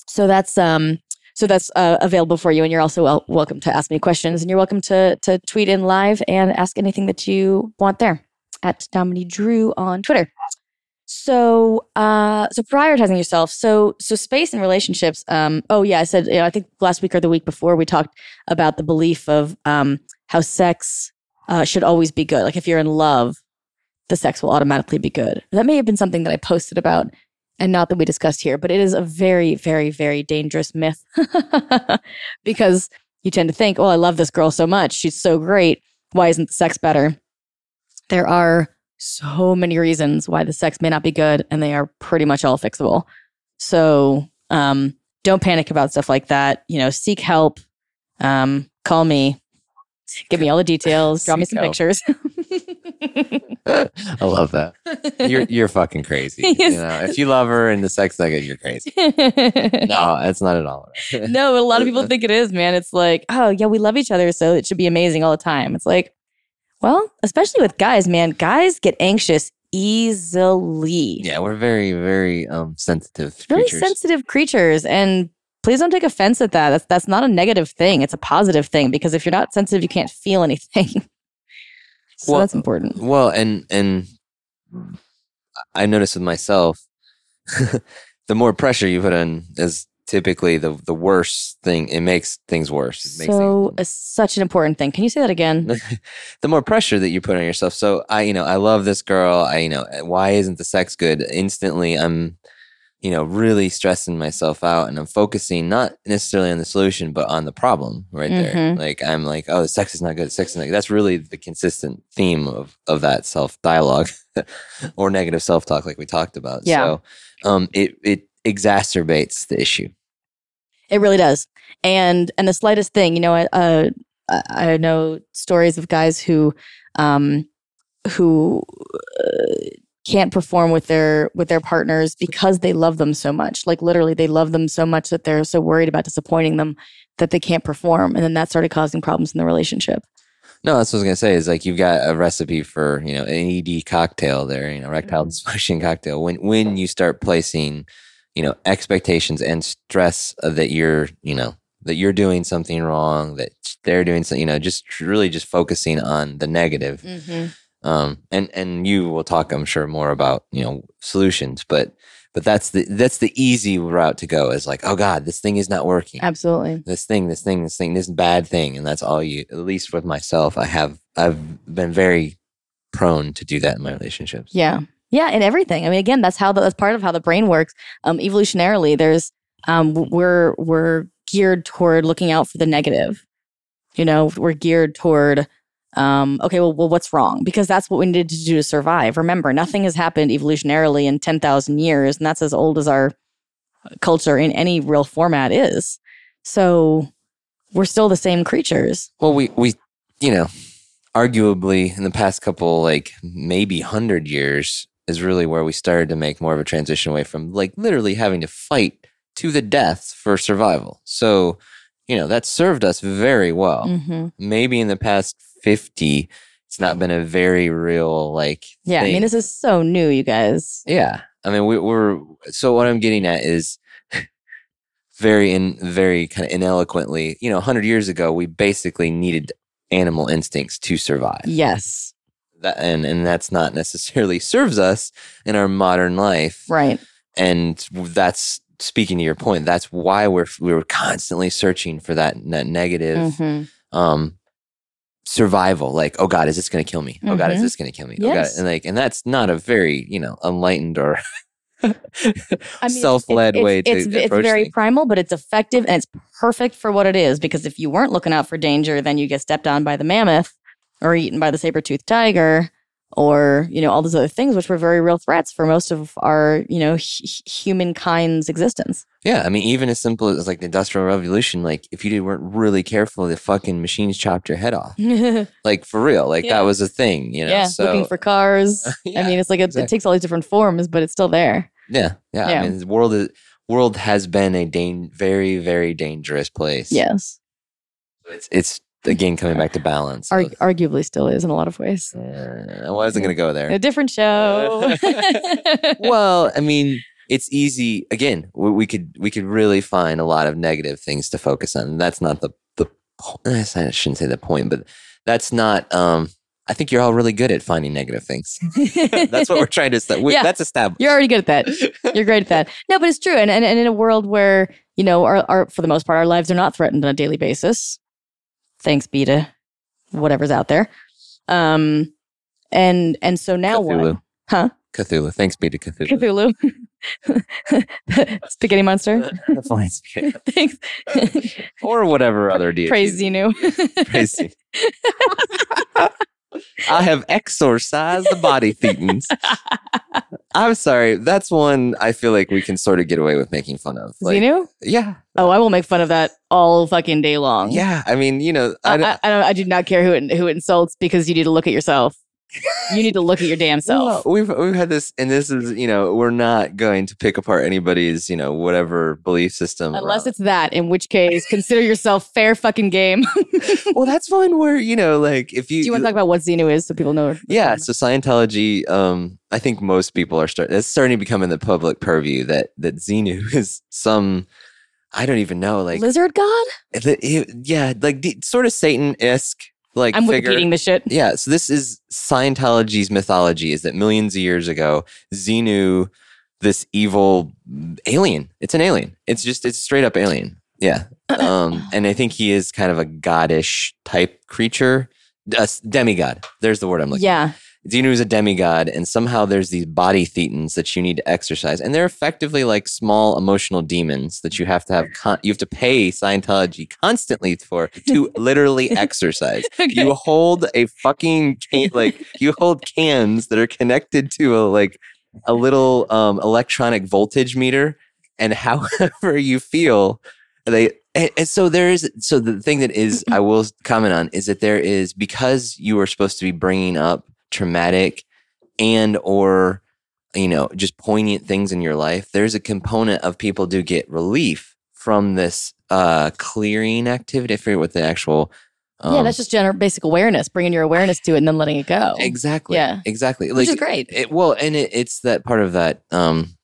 so that's um, so that's uh, available for you. And you're also wel- welcome to ask me questions. And you're welcome to to tweet in live and ask anything that you want there at Dominique Drew on Twitter. So, uh, so prioritizing yourself. So, so space and relationships. Um, oh yeah, I said, you know, I think last week or the week before we talked about the belief of, um, how sex, uh, should always be good. Like if you're in love, the sex will automatically be good. That may have been something that I posted about and not that we discussed here, but it is a very, very, very dangerous myth because you tend to think, oh, I love this girl so much. She's so great. Why isn't the sex better? There are so many reasons why the sex may not be good, and they are pretty much all fixable. So um, don't panic about stuff like that. You know, seek help. Um, call me. Give me all the details. Draw me some help. Pictures. I love that. You're you're fucking crazy. Yes. You know, if you love her and the sex like it, you're crazy. No, it's not at all. No, a lot of people think it is, man. It's like, oh yeah, we love each other, so it should be amazing all the time. It's like. Well, especially with guys, man. Guys get anxious easily. Yeah, we're very, very um, sensitive creatures. Very sensitive creatures. And please don't take offense at that. That's, that's not a negative thing. It's a positive thing because if you're not sensitive, you can't feel anything. So well, that's important. Well, and and I noticed with myself, the more pressure you put on is typically the the worse thing. It makes things worse. It makes so things worse. Such an important thing. Can you say that again? The more pressure that you put on yourself. So I, you know, I love this girl. I, you know, why isn't the sex good? Instantly, I'm, you know, really stressing myself out, and I'm focusing not necessarily on the solution, but on the problem right mm-hmm. there. Like I'm like, oh, the sex is not good. The sex is not good. That's really the consistent theme of of that self dialogue or negative self talk, like we talked about. Yeah. So um, it it. exacerbates the issue. It really does. And and the slightest thing, you know, I uh, I know stories of guys who um who uh, can't perform with their with their partners because they love them so much. Like literally they love them so much that they're so worried about disappointing them that they can't perform, and then that started causing problems in the relationship. No, that's what I was going to say is like you've got a recipe for, you know, an E D cocktail there, you know, erectile dysfunction cocktail. When when you start placing you know, expectations and stress that you're, you know, that you're doing something wrong, that they're doing something, you know, just really just focusing on the negative. Mm-hmm. Um, and, and you will talk, I'm sure, more about, you know, solutions, but, but that's the, that's the easy route to go is like, oh God, this thing is not working. Absolutely. This thing, this thing, this thing, this bad thing. And that's all you, at least with myself, I have, I've been very prone to do that in my relationships. Yeah. Yeah, and everything. I mean, again, that's how the, that's part of how the brain works. Um, evolutionarily, there's um, we're we're geared toward looking out for the negative. You know, we're geared toward um, okay, well, well, what's wrong? Because that's what we needed to do to survive. Remember, nothing has happened evolutionarily in ten thousand years, and that's as old as our culture in any real format is. So we're still the same creatures. Well, we we you know, arguably in the past couple like maybe one hundred years. Is really where we started to make more of a transition away from like literally having to fight to the death for survival. So, you know, that served us very well. Mm-hmm. Maybe in the past fifty, it's not been a very real like Yeah, thing. I mean, this is so new, you guys. Yeah. I mean, we, we're, so what I'm getting at is very, in, very kind of ineloquently, you know, one hundred years ago, we basically needed animal instincts to survive. Yes. That, and, and that's not necessarily serves us in our modern life. Right. And that's, speaking to your point, that's why we're, we're constantly searching for that, that negative, mm-hmm. um, survival, like, oh God, is this going to kill me? Mm-hmm. Oh God, is this going to kill me? Yes. Oh God. And like, and that's not a very, you know, enlightened or I mean, self-led it's, it's, way to it's, approach It's very things. Primal, but it's effective and it's perfect for what it is, because if you weren't looking out for danger, then you get stepped on by the mammoth or eaten by the saber-toothed tiger or, you know, all those other things, which were very real threats for most of our, you know, h- humankind's existence. Yeah. I mean, even as simple as like the Industrial Revolution, like if you weren't really careful, the fucking machines chopped your head off. Like for real. Like yeah. That was a thing, you know? Yeah. So, looking for cars. Yeah, I mean, it's like a, exactly. It takes all these different forms, but it's still there. Yeah. Yeah. yeah. I mean, the world, is, world has been a da- very, very dangerous place. Yes. It's, it's, Again, coming back to balance. Argu- arguably still is in a lot of ways. Uh, I wasn't going to go there. A different show. Well, I mean, it's easy. Again, we, we could we could really find a lot of negative things to focus on. That's not the, the I shouldn't say the point, but that's not, um, I think you're all really good at finding negative things. That's what we're trying to establish. Yeah, that's established. You're already good at that. You're great at that. No, but it's true. And, and, and in a world where, you know, our, our, for the most part, our lives are not threatened on a daily basis. Thanks be to whatever's out there. Um, and and so now Cthulhu. What? Huh? Cthulhu. Thanks be to Cthulhu. Cthulhu. Spaghetti monster. The flying spaghetti. Thanks. Or whatever other deity. Praise Xenu. Praise Xenu. I have exorcised the body thetans. I'm sorry. That's one I feel like we can sort of get away with making fun of. Like, Xenu? Yeah. Oh, I will make fun of that all fucking day long. Yeah. I mean, you know. I, I, I, I do not care who it, who it insults, because you need to look at yourself. You need to look at your damn self. Well, we've we've had this, and this is, you know, we're not going to pick apart anybody's, you know, whatever belief system. Unless around. It's that, in which case, consider yourself fair fucking game. Well, that's one where, you know, like if you... Do you want to talk about what Xenu is so people know? Yeah, so Scientology, um, I think most people are starting, it's starting to become in the public purview that, that Xenu is some... I don't even know, like... Lizard god? It, it, yeah, like the, sort of Satan-esque. Like I'm repeating the shit. Yeah. So this is Scientology's mythology, is that millions of years ago, Xenu, this evil alien. It's an alien. It's just, it's straight up alien. Yeah. Um, and I think he is kind of a goddish type creature. Uh, demigod. There's the word I'm looking yeah. for. Yeah. Xenu is a demigod, and somehow there's these body thetans that you need to exercise. And they're effectively like small emotional demons that you have to have, con- you have to pay Scientology constantly for to literally exercise. Okay. You hold a fucking, can- like, you hold cans that are connected to a, like, a little um, electronic voltage meter, and however you feel, they, and, and so there is, so the thing that is, I will comment on, is that there is, because you are supposed to be bringing up traumatic and or, you know, just poignant things in your life, there's a component of people do get relief from this uh, clearing activity. I forget what the actual... Um, yeah, that's just general basic awareness, bringing your awareness to it and then letting it go. Exactly. Yeah. Exactly. Like, which is great. It, well, and it, it's that part of that um,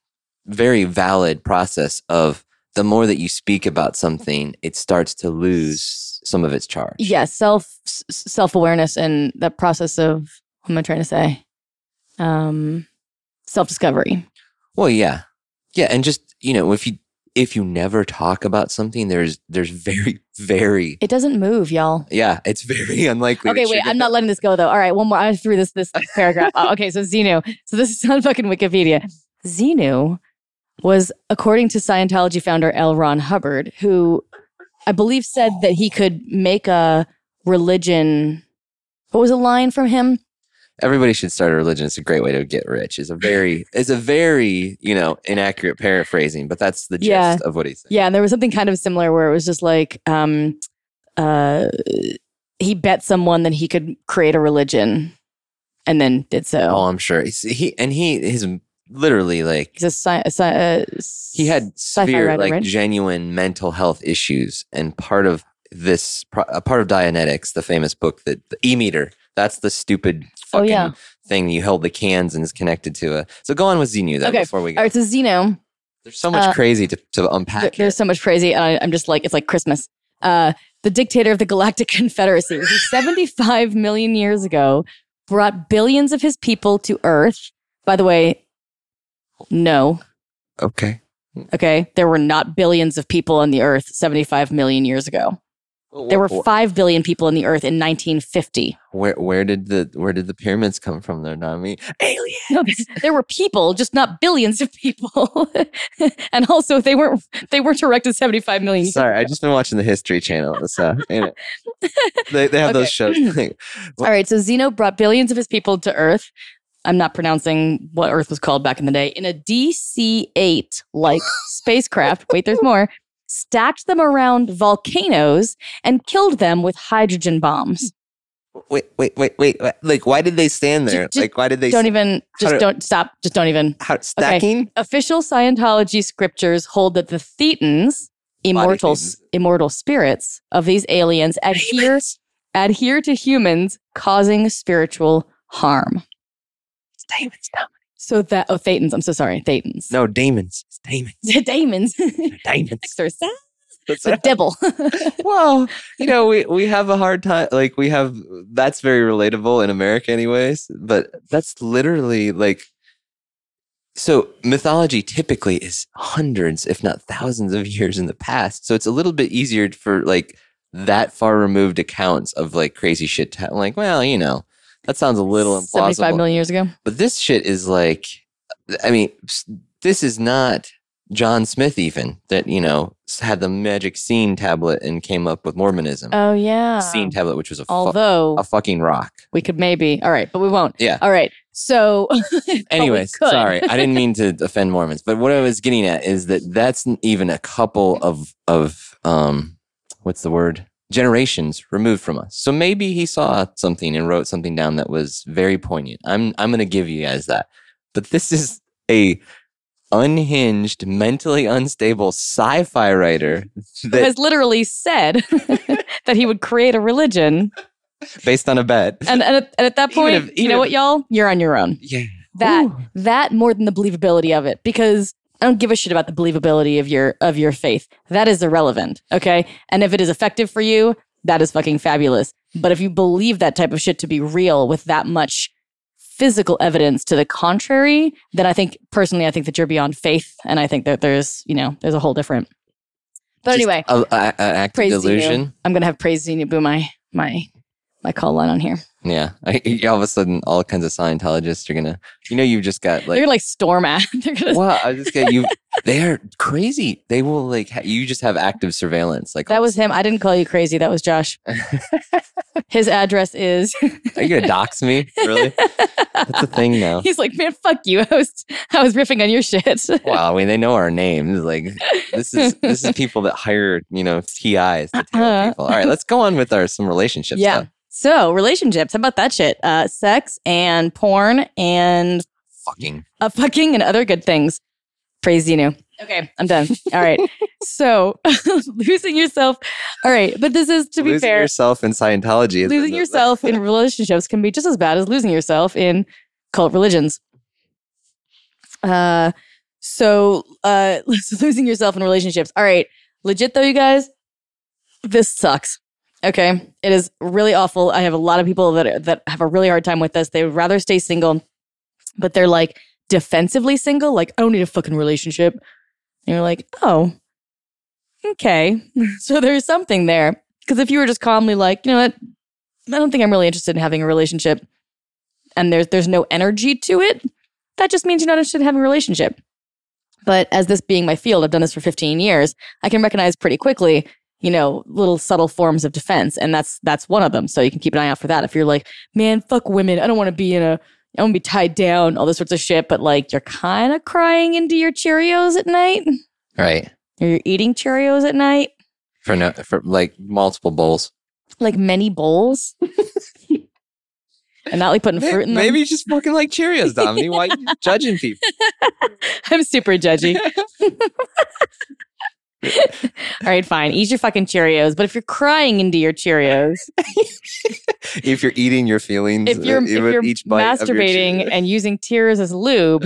very valid process of the more that you speak about something, it starts to lose some of its charge. Yes, yeah, self, s- self-awareness and that process of... What am I trying to say? Um, self-discovery. Well, yeah. Yeah. And just, you know, if you if you never talk about something, there's there's very, very... It doesn't move, y'all. Yeah. It's very unlikely. Okay, wait. I'm not letting this go, though. All right. One more. I threw this this paragraph. Oh, okay. So Xenu. So this is on fucking Wikipedia. Xenu was, according to Scientology founder L. Ron Hubbard, who I believe said that he could make a religion... What was a line from him? Everybody should start a religion. It's a great way to get rich. It's a very, it's a very, you know, inaccurate paraphrasing, but that's the gist yeah. of what he said. Yeah, and there was something kind of similar where it was just like, um, uh, he bet someone that he could create a religion, and then did so. Oh, I'm sure he's, he and he is literally like he's a sci- a sci- uh, he had severe writer, like right? genuine mental health issues, and part of this, a part of Dianetics, the famous book that the E-meter. That's the stupid fucking oh, yeah. thing you held the cans and is connected to a. So go on with Xenu then okay. before we go. All right, so Xenu. There's so much uh, crazy to, to unpack. There, there's so much crazy. And I, I'm just like, it's like Christmas. Uh, the dictator of the Galactic Confederacy, who seventy-five million years ago brought billions of his people to Earth. By the way, no. Okay. Okay. There were not billions of people on the Earth seventy-five million years ago. There were five billion people on the Earth in nineteen fifty. Where where did the where did the pyramids come from? Though, not me. Aliens. No, there were people, just not billions of people. And also, they weren't they weren't erected seventy-five million. Sorry, I just been watching the History Channel. So, ain't it? They they have okay. those shows. All right, so Xenu brought billions of his people to Earth. I'm not pronouncing what Earth was called back in the day. In a D C eight like spacecraft. Wait, there's more. Stacked them around volcanoes and killed them with hydrogen bombs. Wait, wait, wait, wait! Like, why did they stand there? Just, like, why did they? Don't st- even. Just do, don't stop. Just don't even. How, stacking. Okay. Official Scientology scriptures hold that the Thetans, immortal, immortal spirits of these aliens, adhere adhere to humans, causing spiritual harm. It's Damon's stomach. So that, oh, Thetans. I'm so sorry. Thetans. No, Damons. It's Damons. Damons. Damons. Exorcist. It's a devil. Well, you know, we, we have a hard time. Like, we have, that's very relatable in America anyways. But that's literally like, so mythology typically is hundreds, if not thousands of years in the past. So it's a little bit easier for like that far removed accounts of like crazy shit. To, like, well, you know. That sounds a little implausible. seventy-five million years ago. But this shit is like, I mean, this is not John Smith even that, you know, had the magic scene tablet and came up with Mormonism. Oh, yeah. Scene tablet, which was a, Although, fu- a fucking rock. We could maybe. All right, but we won't. Yeah. All right. So. Anyways, sorry. I didn't mean to offend Mormons. But what I was getting at is that that's even a couple of, of um, what's the word? generations removed from us. So maybe he saw something and wrote something down that was very poignant. I'm I'm going to give you guys that. But this is a unhinged, mentally unstable sci-fi writer that has literally said that he would create a religion based on a bet. And and at, and at that point, even if, even you know if, what, y'all? You're on your own. Yeah. That Ooh. that more than the believability of it, because I don't give a shit about the believability of your of your faith. That is irrelevant, okay? And if it is effective for you, that is fucking fabulous. But if you believe that type of shit to be real with that much physical evidence to the contrary, then I think, personally, I think that you're beyond faith. And I think that there's, you know, there's a whole different. But Just anyway. An act of delusion. Xenu. I'm going to have Praise Xenu Boo my, my, my call line on here. Yeah, I, all of a sudden, all kinds of Scientologists are gonna. You know, you've just got like they're like storm at. They're gonna. Wow, I just got you. They are crazy. They will like ha- you. Just have active surveillance. Like that was him. I didn't call you crazy. That was Josh. His address is. Are you gonna dox me? Really? That's a thing now. He's like, man, fuck you. I was I was riffing on your shit. Wow, I mean, they know our names. Like this is this is people that hire you know T Is to tell uh-huh. people. All right, let's go on with our some relationships. Yeah. Stuff. So, relationships, how about that shit? Uh, sex and porn and fucking. Uh, fucking and other good things. Praise Xenu. Okay, I'm done. All right. So, losing yourself. All right, but this is, to be losing fair. Losing yourself in Scientology. Losing yourself in relationships can be just as bad as losing yourself in cult religions. Uh, So, uh, losing yourself in relationships. All right, legit though, you guys, this sucks. Okay, it is really awful. I have a lot of people that are, that have a really hard time with this. They would rather stay single, but they're like defensively single. Like, I don't need a fucking relationship. And you're like, oh, okay. So there's something there. Because if you were just calmly like, you know what? I don't think I'm really interested in having a relationship. And there's there's no energy to it. That just means you're not interested in having a relationship. But as this being my field, I've done this for fifteen years. I can recognize pretty quickly you know, little subtle forms of defense. And that's that's one of them. So you can keep an eye out for that. If you're like, man, fuck women. I don't want to be in a, I want to be tied down, all this sorts of shit. But like, you're kind of crying into your Cheerios at night. Right. Or you're eating Cheerios at night. For no, for like multiple bowls. Like many bowls. And not like putting maybe, fruit in them. Maybe you just fucking like Cheerios, Dominique. Why are you judging people? I'm super judgy. All right, fine. Eat your fucking Cheerios. But if you're crying into your Cheerios, if you're eating your feelings, if you're, uh, if you're each masturbating your and using tears as lube,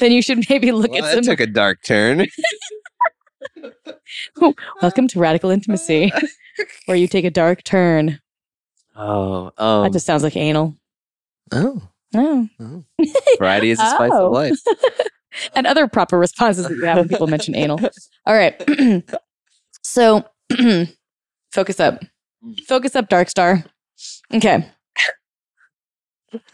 then you should maybe look well, at that some. That took a dark turn. Oh, welcome to Radical Intimacy, where you take a dark turn. Oh, um, that just sounds like anal. Oh, oh, oh. Variety is the oh. spice of life. And other proper responses that you have when people mention anal. All right. So, focus up. Focus up, Dark Star. Okay.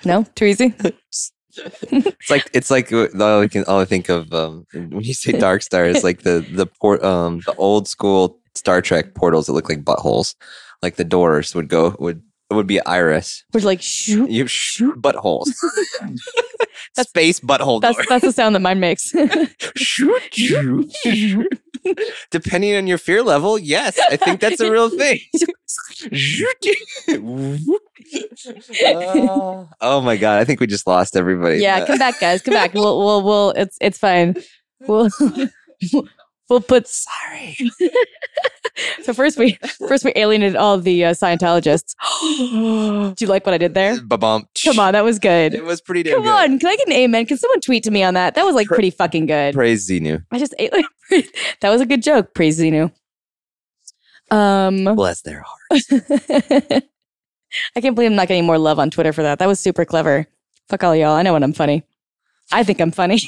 No? Too easy? It's like, it's like all I, can, all I think of um, when you say Dark Star is like the the port, um, the old school Star Trek portals that look like buttholes. Like the doors would go, would it would be iris. Which like, shoot, you shoot buttholes. That's, space butthole that's, door. That's the sound that mine makes. Depending on your fear level, yes, I think that's a real thing. uh, oh my god, I think we just lost everybody. Yeah, come back, guys, come back. We'll, we'll, we'll it's, it's fine. We'll, we'll put sorry. So first we, first we alienated all the uh, Scientologists. Do you like what I did there? Ba-bump. Come on, that was good. It was pretty damn Come good. Come on, can I get an amen? Can someone tweet to me on that? That was like pra- pretty fucking good. Praise Xenu. I just ate like, that was a good joke. Praise Xenu. Um, Bless their hearts. I can't believe I'm not getting more love on Twitter for that. That was super clever. Fuck all y'all. I know when I'm funny. I think I'm funny.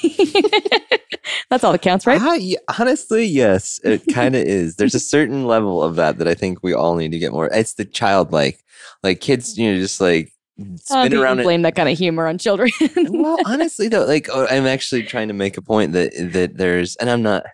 That's all that counts, right? I, honestly, yes, it kind of is. There's a certain level of that that I think we all need to get more. It's the childlike, like kids, you know, just like spin uh, around. Don't blame it. That kind of humor on children. Well, honestly, though, like I'm actually trying to make a point that that there's, and I'm not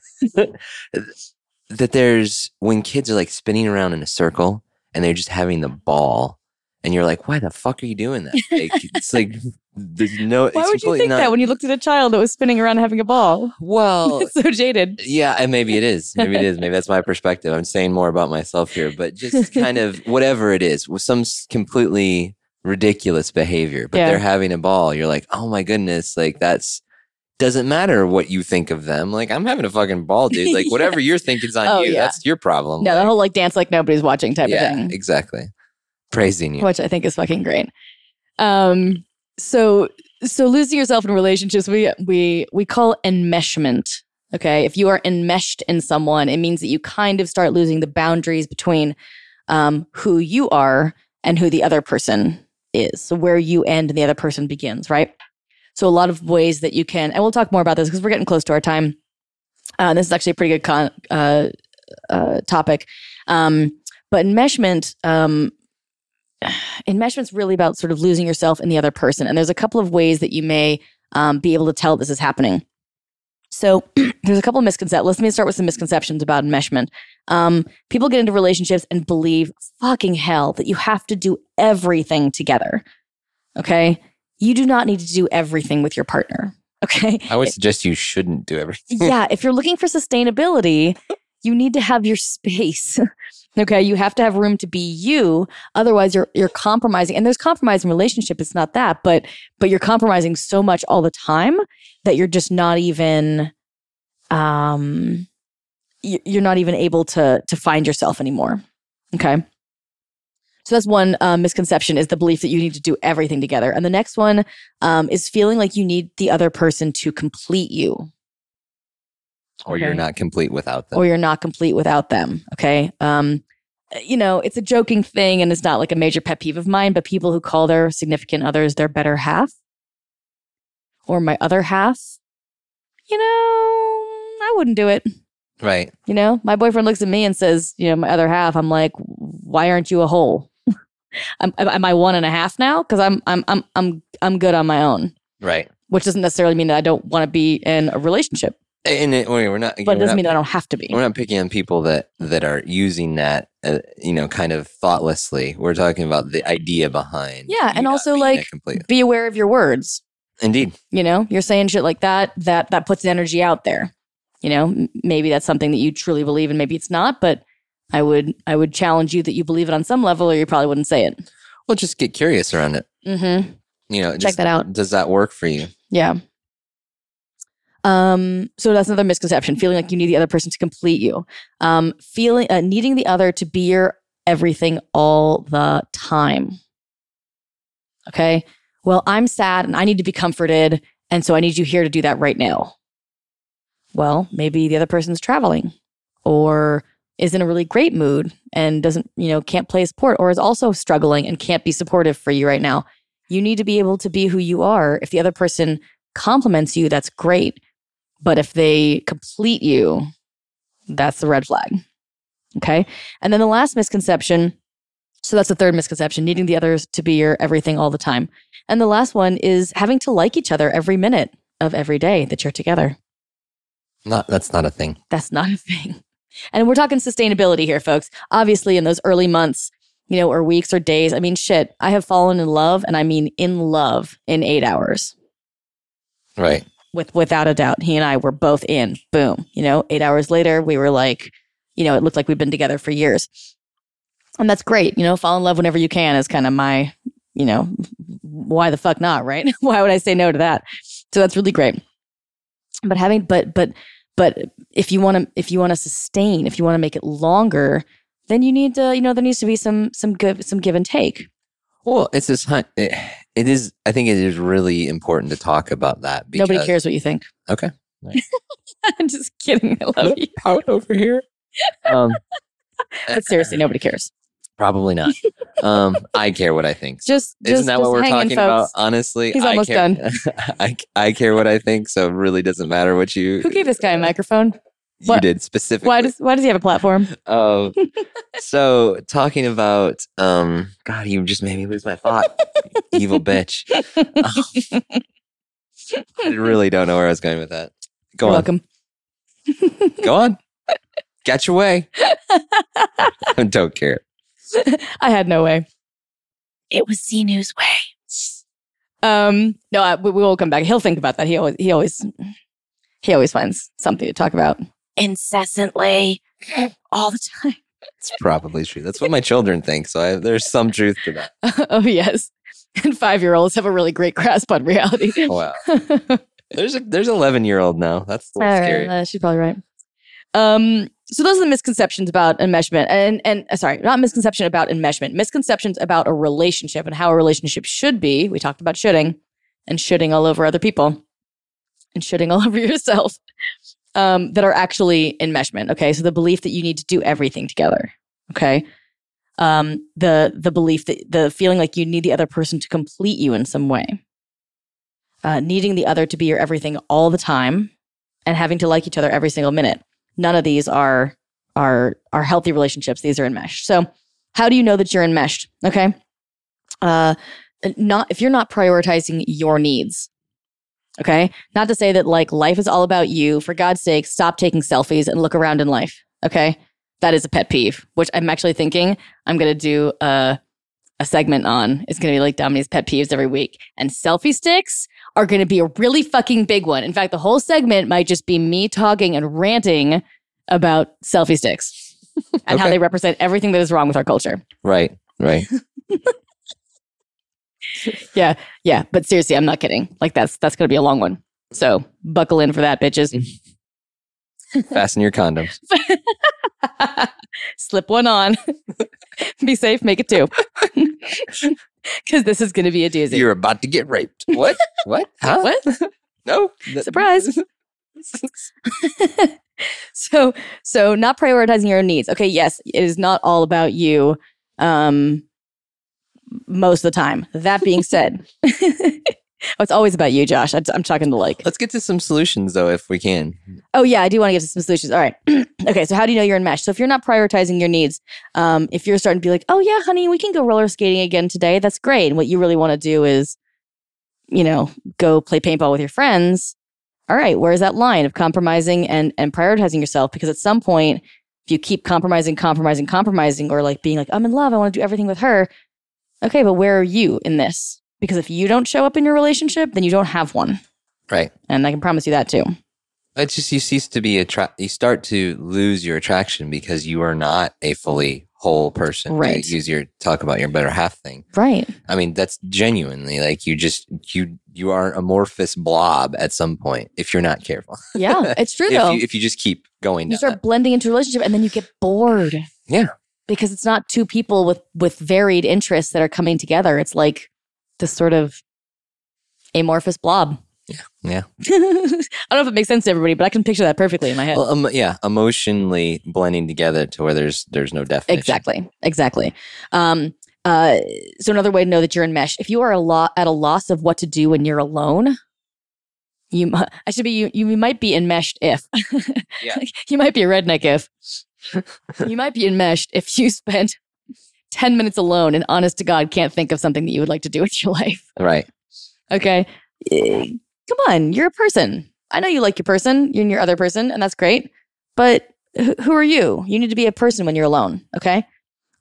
that there's when kids are like spinning around in a circle and they're just having the ball, and you're like, why the fuck are you doing that? Like, it's like. There's no. Why would you think not, that when you looked at a child that was spinning around having a ball? Well, it's so jaded. Yeah, and maybe it is. Maybe it is. Maybe that's my perspective. I'm saying more about myself here, but just kind of whatever it is, with some completely ridiculous behavior. But yeah. They're having a ball. You're like, oh my goodness, like that's doesn't matter what you think of them. Like I'm having a fucking ball, dude. Like whatever yeah. You're thinking's on oh, you. Yeah. That's your problem. No, like, the whole like dance like nobody's watching type yeah, of thing. Exactly. Praising you, which I think is fucking great. Um. So, so losing yourself in relationships, we we we call enmeshment. Okay, if you are enmeshed in someone, it means that you kind of start losing the boundaries between um, who you are and who the other person is. So, where you end and the other person begins, right? So, a lot of ways that you can, and we'll talk more about this because we're getting close to our time. Uh, this is actually a pretty good con, uh, uh, topic, um, but enmeshment. Um, Enmeshment's really about sort of losing yourself in the other person. And there's a couple of ways that you may um, be able to tell this is happening. So there's a couple of misconceptions. Let me start with some misconceptions about enmeshment. Um, people get into relationships and believe, fucking hell, that you have to do everything together. Okay? You do not need to do everything with your partner. Okay? I would suggest you shouldn't do everything. Yeah. If you're looking for sustainability, you need to have your space. Okay, you have to have room to be you. Otherwise, you're you're compromising. And there's compromise in relationship. It's not that, but but you're compromising so much all the time that you're just not even, um, you're not even able to to find yourself anymore. Okay, so that's one uh, misconception is the belief that you need to do everything together. And the next one um, is feeling like you need the other person to complete you. Or okay. You're not complete without them. Or you're not complete without them, okay? Um, you know, it's a joking thing and it's not like a major pet peeve of mine, but people who call their significant others their better half or my other half, you know, I wouldn't do it. Right. You know, my boyfriend looks at me and says, you know, my other half, I'm like, why aren't you a whole? am, am I one and a half now? Because I'm, I'm, I'm, I'm, I'm good on my own. Right. Which doesn't necessarily mean that I don't want to be in a relationship. And it, we're not, but it doesn't not, mean I don't have to be. We're not picking on people that, that are using that, uh, you know, kind of thoughtlessly. We're talking about the idea behind. Yeah, and also like be aware of your words. Indeed. You know, you're saying shit like that, that that puts energy out there. You know, maybe that's something that you truly believe and maybe it's not, but I would I would challenge you that you believe it on some level or you probably wouldn't say it. Well, just get curious around it. Mm-hmm. You know, check just, that out. Does that work for you? Yeah. Um, so that's another misconception, feeling like you need the other person to complete you. Um, feeling uh, needing the other to be your everything all the time. Okay? Well, I'm sad and I need to be comforted, and so I need you here to do that right now. Well, maybe the other person's traveling or is in a really great mood and doesn't, you know, can't play support, or is also struggling and can't be supportive for you right now. You need to be able to be who you are. If the other person compliments you, that's great. But if they complete you, that's the red flag. Okay? And then the last misconception, so that's the third misconception, needing the others to be your everything all the time. And the last one is having to like each other every minute of every day that you're together. No, that's not a thing. That's not a thing. And we're talking sustainability here, folks. Obviously, in those early months, you know, or weeks or days, I mean, shit, I have fallen in love, and I mean in love, in eight hours. Right. With without a doubt, he and I were both in. Boom. You know, eight hours later, we were like, you know, it looked like we'd been together for years. And that's great. You know, fall in love whenever you can is kind of my, you know, why the fuck not, right? Why would I say no to that? So that's really great. But having, but, but, but if you want to, if you want to sustain, if you want to make it longer, then you need to, you know, there needs to be some, some good, some give and take. Well, it's this hunt. It, it is, I think it is really important to talk about that. Because nobody cares what you think. Okay. Right. I'm just kidding. I love you. Out over here. Um, but seriously, nobody cares. Probably not. Um, I care what I think. Just isn't just, that just what we're talking in, about? Honestly, he's I almost care, done. I I care what I think, so it really doesn't matter what you. Who gave this guy a microphone? You what? Did specifically. Why does Why does he have a platform? Oh, um, so talking about um, God, you just made me lose my thought. Evil bitch. Um, I really don't know where I was going with that. Go You're on. Welcome. Go on. Get your way. I don't care. I had no way. It was Zinu's way. Um, no, I, we, we will come back. He'll think about that. He always, he always, he always finds something to talk about incessantly, all the time. It's probably true. That's what my children think. So I, there's some truth to that. Oh yes, and five-year-olds have a really great grasp on reality. Wow. There's a there's eleven-year-old now. That's a little scary. Right, uh, she's probably right. Um. So those are the misconceptions about enmeshment and, and sorry, not misconception about enmeshment, misconceptions about a relationship and how a relationship should be. We talked about shoulding and shoulding all over other people and shoulding all over yourself um, that are actually enmeshment. Okay. So the belief that you need to do everything together. Okay. Um, the, the belief that the feeling like you need the other person to complete you in some way, uh, needing the other to be your everything all the time and having to like each other every single minute. None of these are are are healthy relationships. These are enmeshed. So, how do you know that you're enmeshed? Okay, uh, not if you're not prioritizing your needs. Okay, not to say that like life is all about you. For God's sake, stop taking selfies and look around in life. Okay, that is a pet peeve, which I'm actually thinking I'm gonna do a a segment on. It's gonna be like Domini's pet peeves every week, and selfie sticks are going to be a really fucking big one. In fact, the whole segment might just be me talking and ranting about selfie sticks and okay. how they represent everything that is wrong with our culture. Right, right. yeah, yeah. But seriously, I'm not kidding. Like that's that's going to be a long one. So buckle in for that, bitches. Fasten your condoms. Slip one on. Be safe, make it two. Because this is going to be a doozy. You're about to get raped. What? What? Huh? What? No. Surprise. so, so not prioritizing your own needs. Okay, yes, it is not all about you um, most of the time. That being said, oh, it's always about you, Josh. I, I'm talking to like. Let's get to some solutions, though, if we can. Oh, yeah, I do want to get to some solutions. All right. Okay, so how do you know you're enmeshed? So if you're not prioritizing your needs, um, if you're starting to be like, oh, yeah, honey, we can go roller skating again today. That's great. And what you really want to do is, you know, go play paintball with your friends. All right, where's that line of compromising and, and prioritizing yourself? Because at some point, if you keep compromising, compromising, compromising, or like being like, I'm in love, I want to do everything with her. Okay, but where are you in this? Because if you don't show up in your relationship, then you don't have one. Right. And I can promise you that too. It's just you cease to be attract. You start to lose your attraction because you are not a fully whole person. Right. You use your talk about your better half thing. Right. I mean, that's genuinely like you just, you, you are an amorphous blob at some point if you're not careful. Yeah, it's true though. If you, if you just keep going. You start that. blending into a relationship and then you get bored. Yeah. Because it's not two people with, with varied interests that are coming together. It's like this sort of amorphous blob. Yeah. Yeah. I don't know if it makes sense to everybody, but I can picture that perfectly in my head. Well, um, yeah. Emotionally blending together to where there's there's no definition. Exactly. Exactly. Um, uh, so another way to know that you're in mesh, if you are a lo- at a loss of what to do when you're alone, you mu- I should be you you might be enmeshed if. Yeah. You might be a redneck if. You might be enmeshed if you spent ten minutes alone and honest to God can't think of something that you would like to do with your life. Right. Okay. Come on, you're a person. I know you like your person, you and your other person, and that's great. But who are you? You need to be a person when you're alone, okay?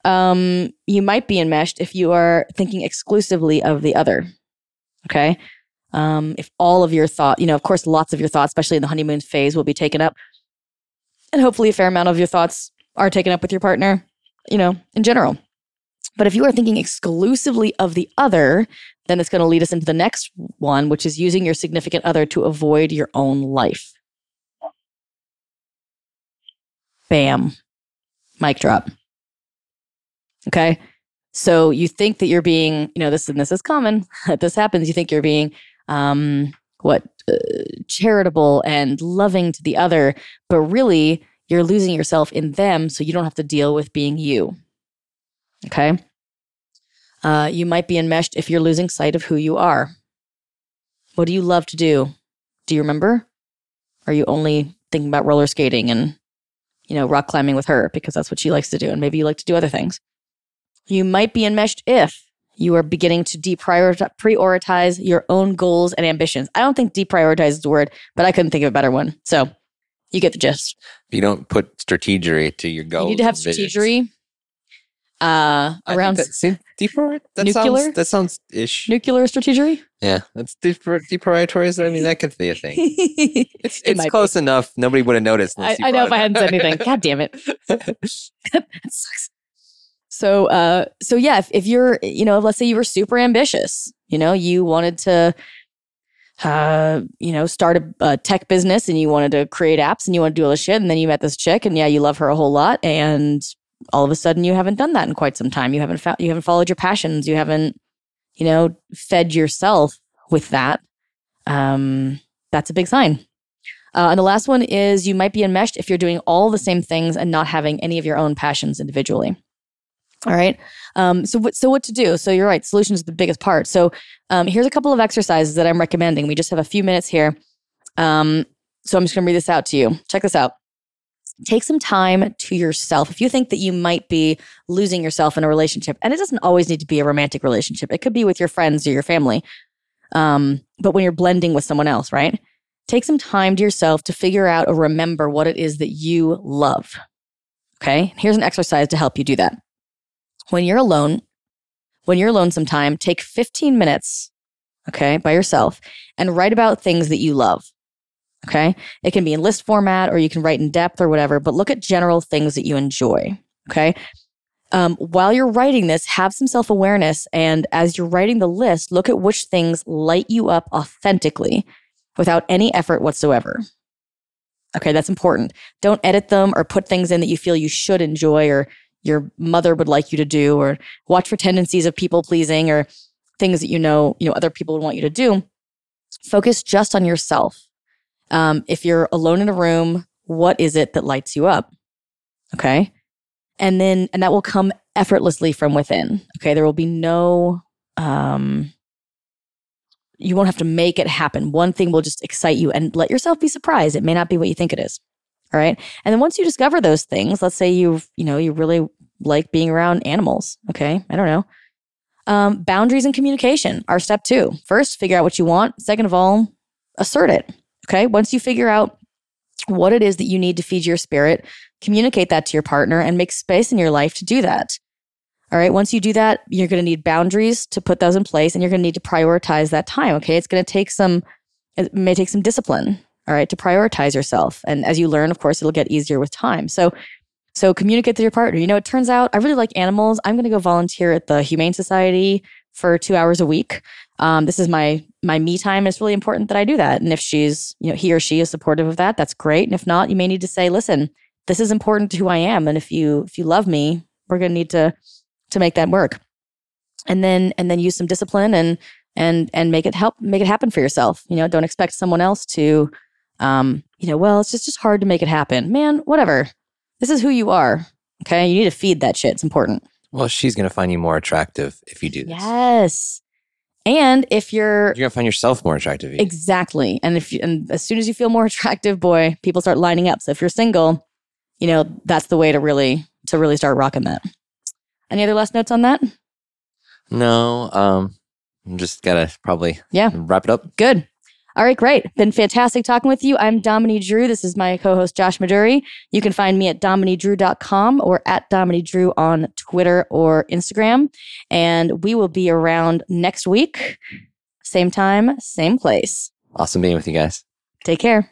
Um, you might be enmeshed if you are thinking exclusively of the other, okay? Um, if all of your thought, you know, of course, lots of your thoughts, especially in the honeymoon phase, will be taken up. And hopefully a fair amount of your thoughts are taken up with your partner, you know, in general. But if you are thinking exclusively of the other, then it's going to lead us into the next one, which is using your significant other to avoid your own life. Bam. Mic drop. Okay. So you think that you're being, you know, this, and this is common. This happens. You think you're being, um, what, uh, charitable and loving to the other, but really you're losing yourself in them. So you don't have to deal with being you. Okay. Uh, you might be enmeshed if you're losing sight of who you are. What do you love to do? Do you remember? Are you only thinking about roller skating and, you know, rock climbing with her because that's what she likes to do? And maybe you like to do other things. You might be enmeshed if you are beginning to deprioritize your own goals and ambitions. I don't think deprioritize is the word, but I couldn't think of a better one. So you get the gist. You don't put strategery to your goals. You need to have strategery. Uh, around that, see, depor- that nuclear. Sounds, that sounds ish. Nuclear strategery. Yeah, that's depor- deprioritize. I mean, that could be a thing. It's, it it's close be. enough. Nobody would have noticed. I, I know if I hadn't said anything. God damn it. That sucks. So, uh, so yeah, if, if you're, you know, let's say you were super ambitious. You know, you wanted to, uh, you know, start a, a tech business, and you wanted to create apps, and you want to do all this shit, and then you met this chick, and yeah, you love her a whole lot, and all of a sudden you haven't done that in quite some time. You haven't found, you haven't followed your passions. You haven't, you know, fed yourself with that. Um, that's a big sign. Uh, and the last one is you might be enmeshed if you're doing all the same things and not having any of your own passions individually. All right. Um, so what, so what to do? So you're right. Solution is the biggest part. So um, here's a couple of exercises that I'm recommending. We just have a few minutes here. Um, so I'm just going to read this out to you. Check this out. Take some time to yourself. If you think that you might be losing yourself in a relationship, and it doesn't always need to be a romantic relationship. It could be with your friends or your family. Um, but when you're blending with someone else, right? Take some time to yourself to figure out or remember what it is that you love. Okay? Here's an exercise to help you do that. When you're alone, when you're alone sometime, take fifteen minutes, okay, by yourself and write about things that you love. Okay. It can be in list format or you can write in depth or whatever, but look at general things that you enjoy. Okay. Um, while you're writing this, have some self-awareness. And as you're writing the list, look at which things light you up authentically without any effort whatsoever. Okay. That's important. Don't edit them or put things in that you feel you should enjoy or your mother would like you to do, or watch for tendencies of people pleasing or things that, you know, you know, other people would want you to do. Focus just on yourself. Um, if you're alone in a room, what is it that lights you up? Okay. And then, and that will come effortlessly from within. Okay. There will be no, um, you won't have to make it happen. One thing will just excite you and let yourself be surprised. It may not be what you think it is. All right. And then once you discover those things, let's say you, you know, you really like being around animals. Okay. I don't know. Um, boundaries and communication are step two. First, figure out what you want. Second of all, assert it. Okay. Once you figure out what it is that you need to feed your spirit, communicate that to your partner and make space in your life to do that. All right. Once you do that, you're going to need boundaries to put those in place and you're going to need to prioritize that time. Okay. It's going to take some, it may take some discipline. All right. To prioritize yourself. And as you learn, of course, it'll get easier with time. So So communicate to your partner. You know, it turns out I really like animals. I'm going to go volunteer at the Humane Society for two hours a week. Um, this is my my me time. It's really important that I do that. And if she's, you know, he or she is supportive of that, that's great. And if not, you may need to say, listen, this is important to who I am. And if you if you love me, we're going to need to to make that work. And then and then use some discipline and and and make it help make it happen for yourself. You know, don't expect someone else to, um, you know, well, it's just, just hard to make it happen. Man, whatever. This is who you are. Okay. You need to feed that shit. It's important. Well, she's going to find you more attractive if you do this. Yes. And if you're... You're going to find yourself more attractive. Either. Exactly. And if you, and as soon as you feel more attractive, boy, people start lining up. So if you're single, you know, that's the way to really, to really start rocking that. Any other last notes on that? No. Um, I'm just got to probably yeah. wrap it up. Good. All right, great. Been fantastic talking with you. I'm Dominique Drew. This is my co-host, Josh Madouri. You can find me at Domineydrew dot com or at Domineydrew on Twitter or Instagram. And we will be around next week. Same time, same place. Awesome being with you guys. Take care.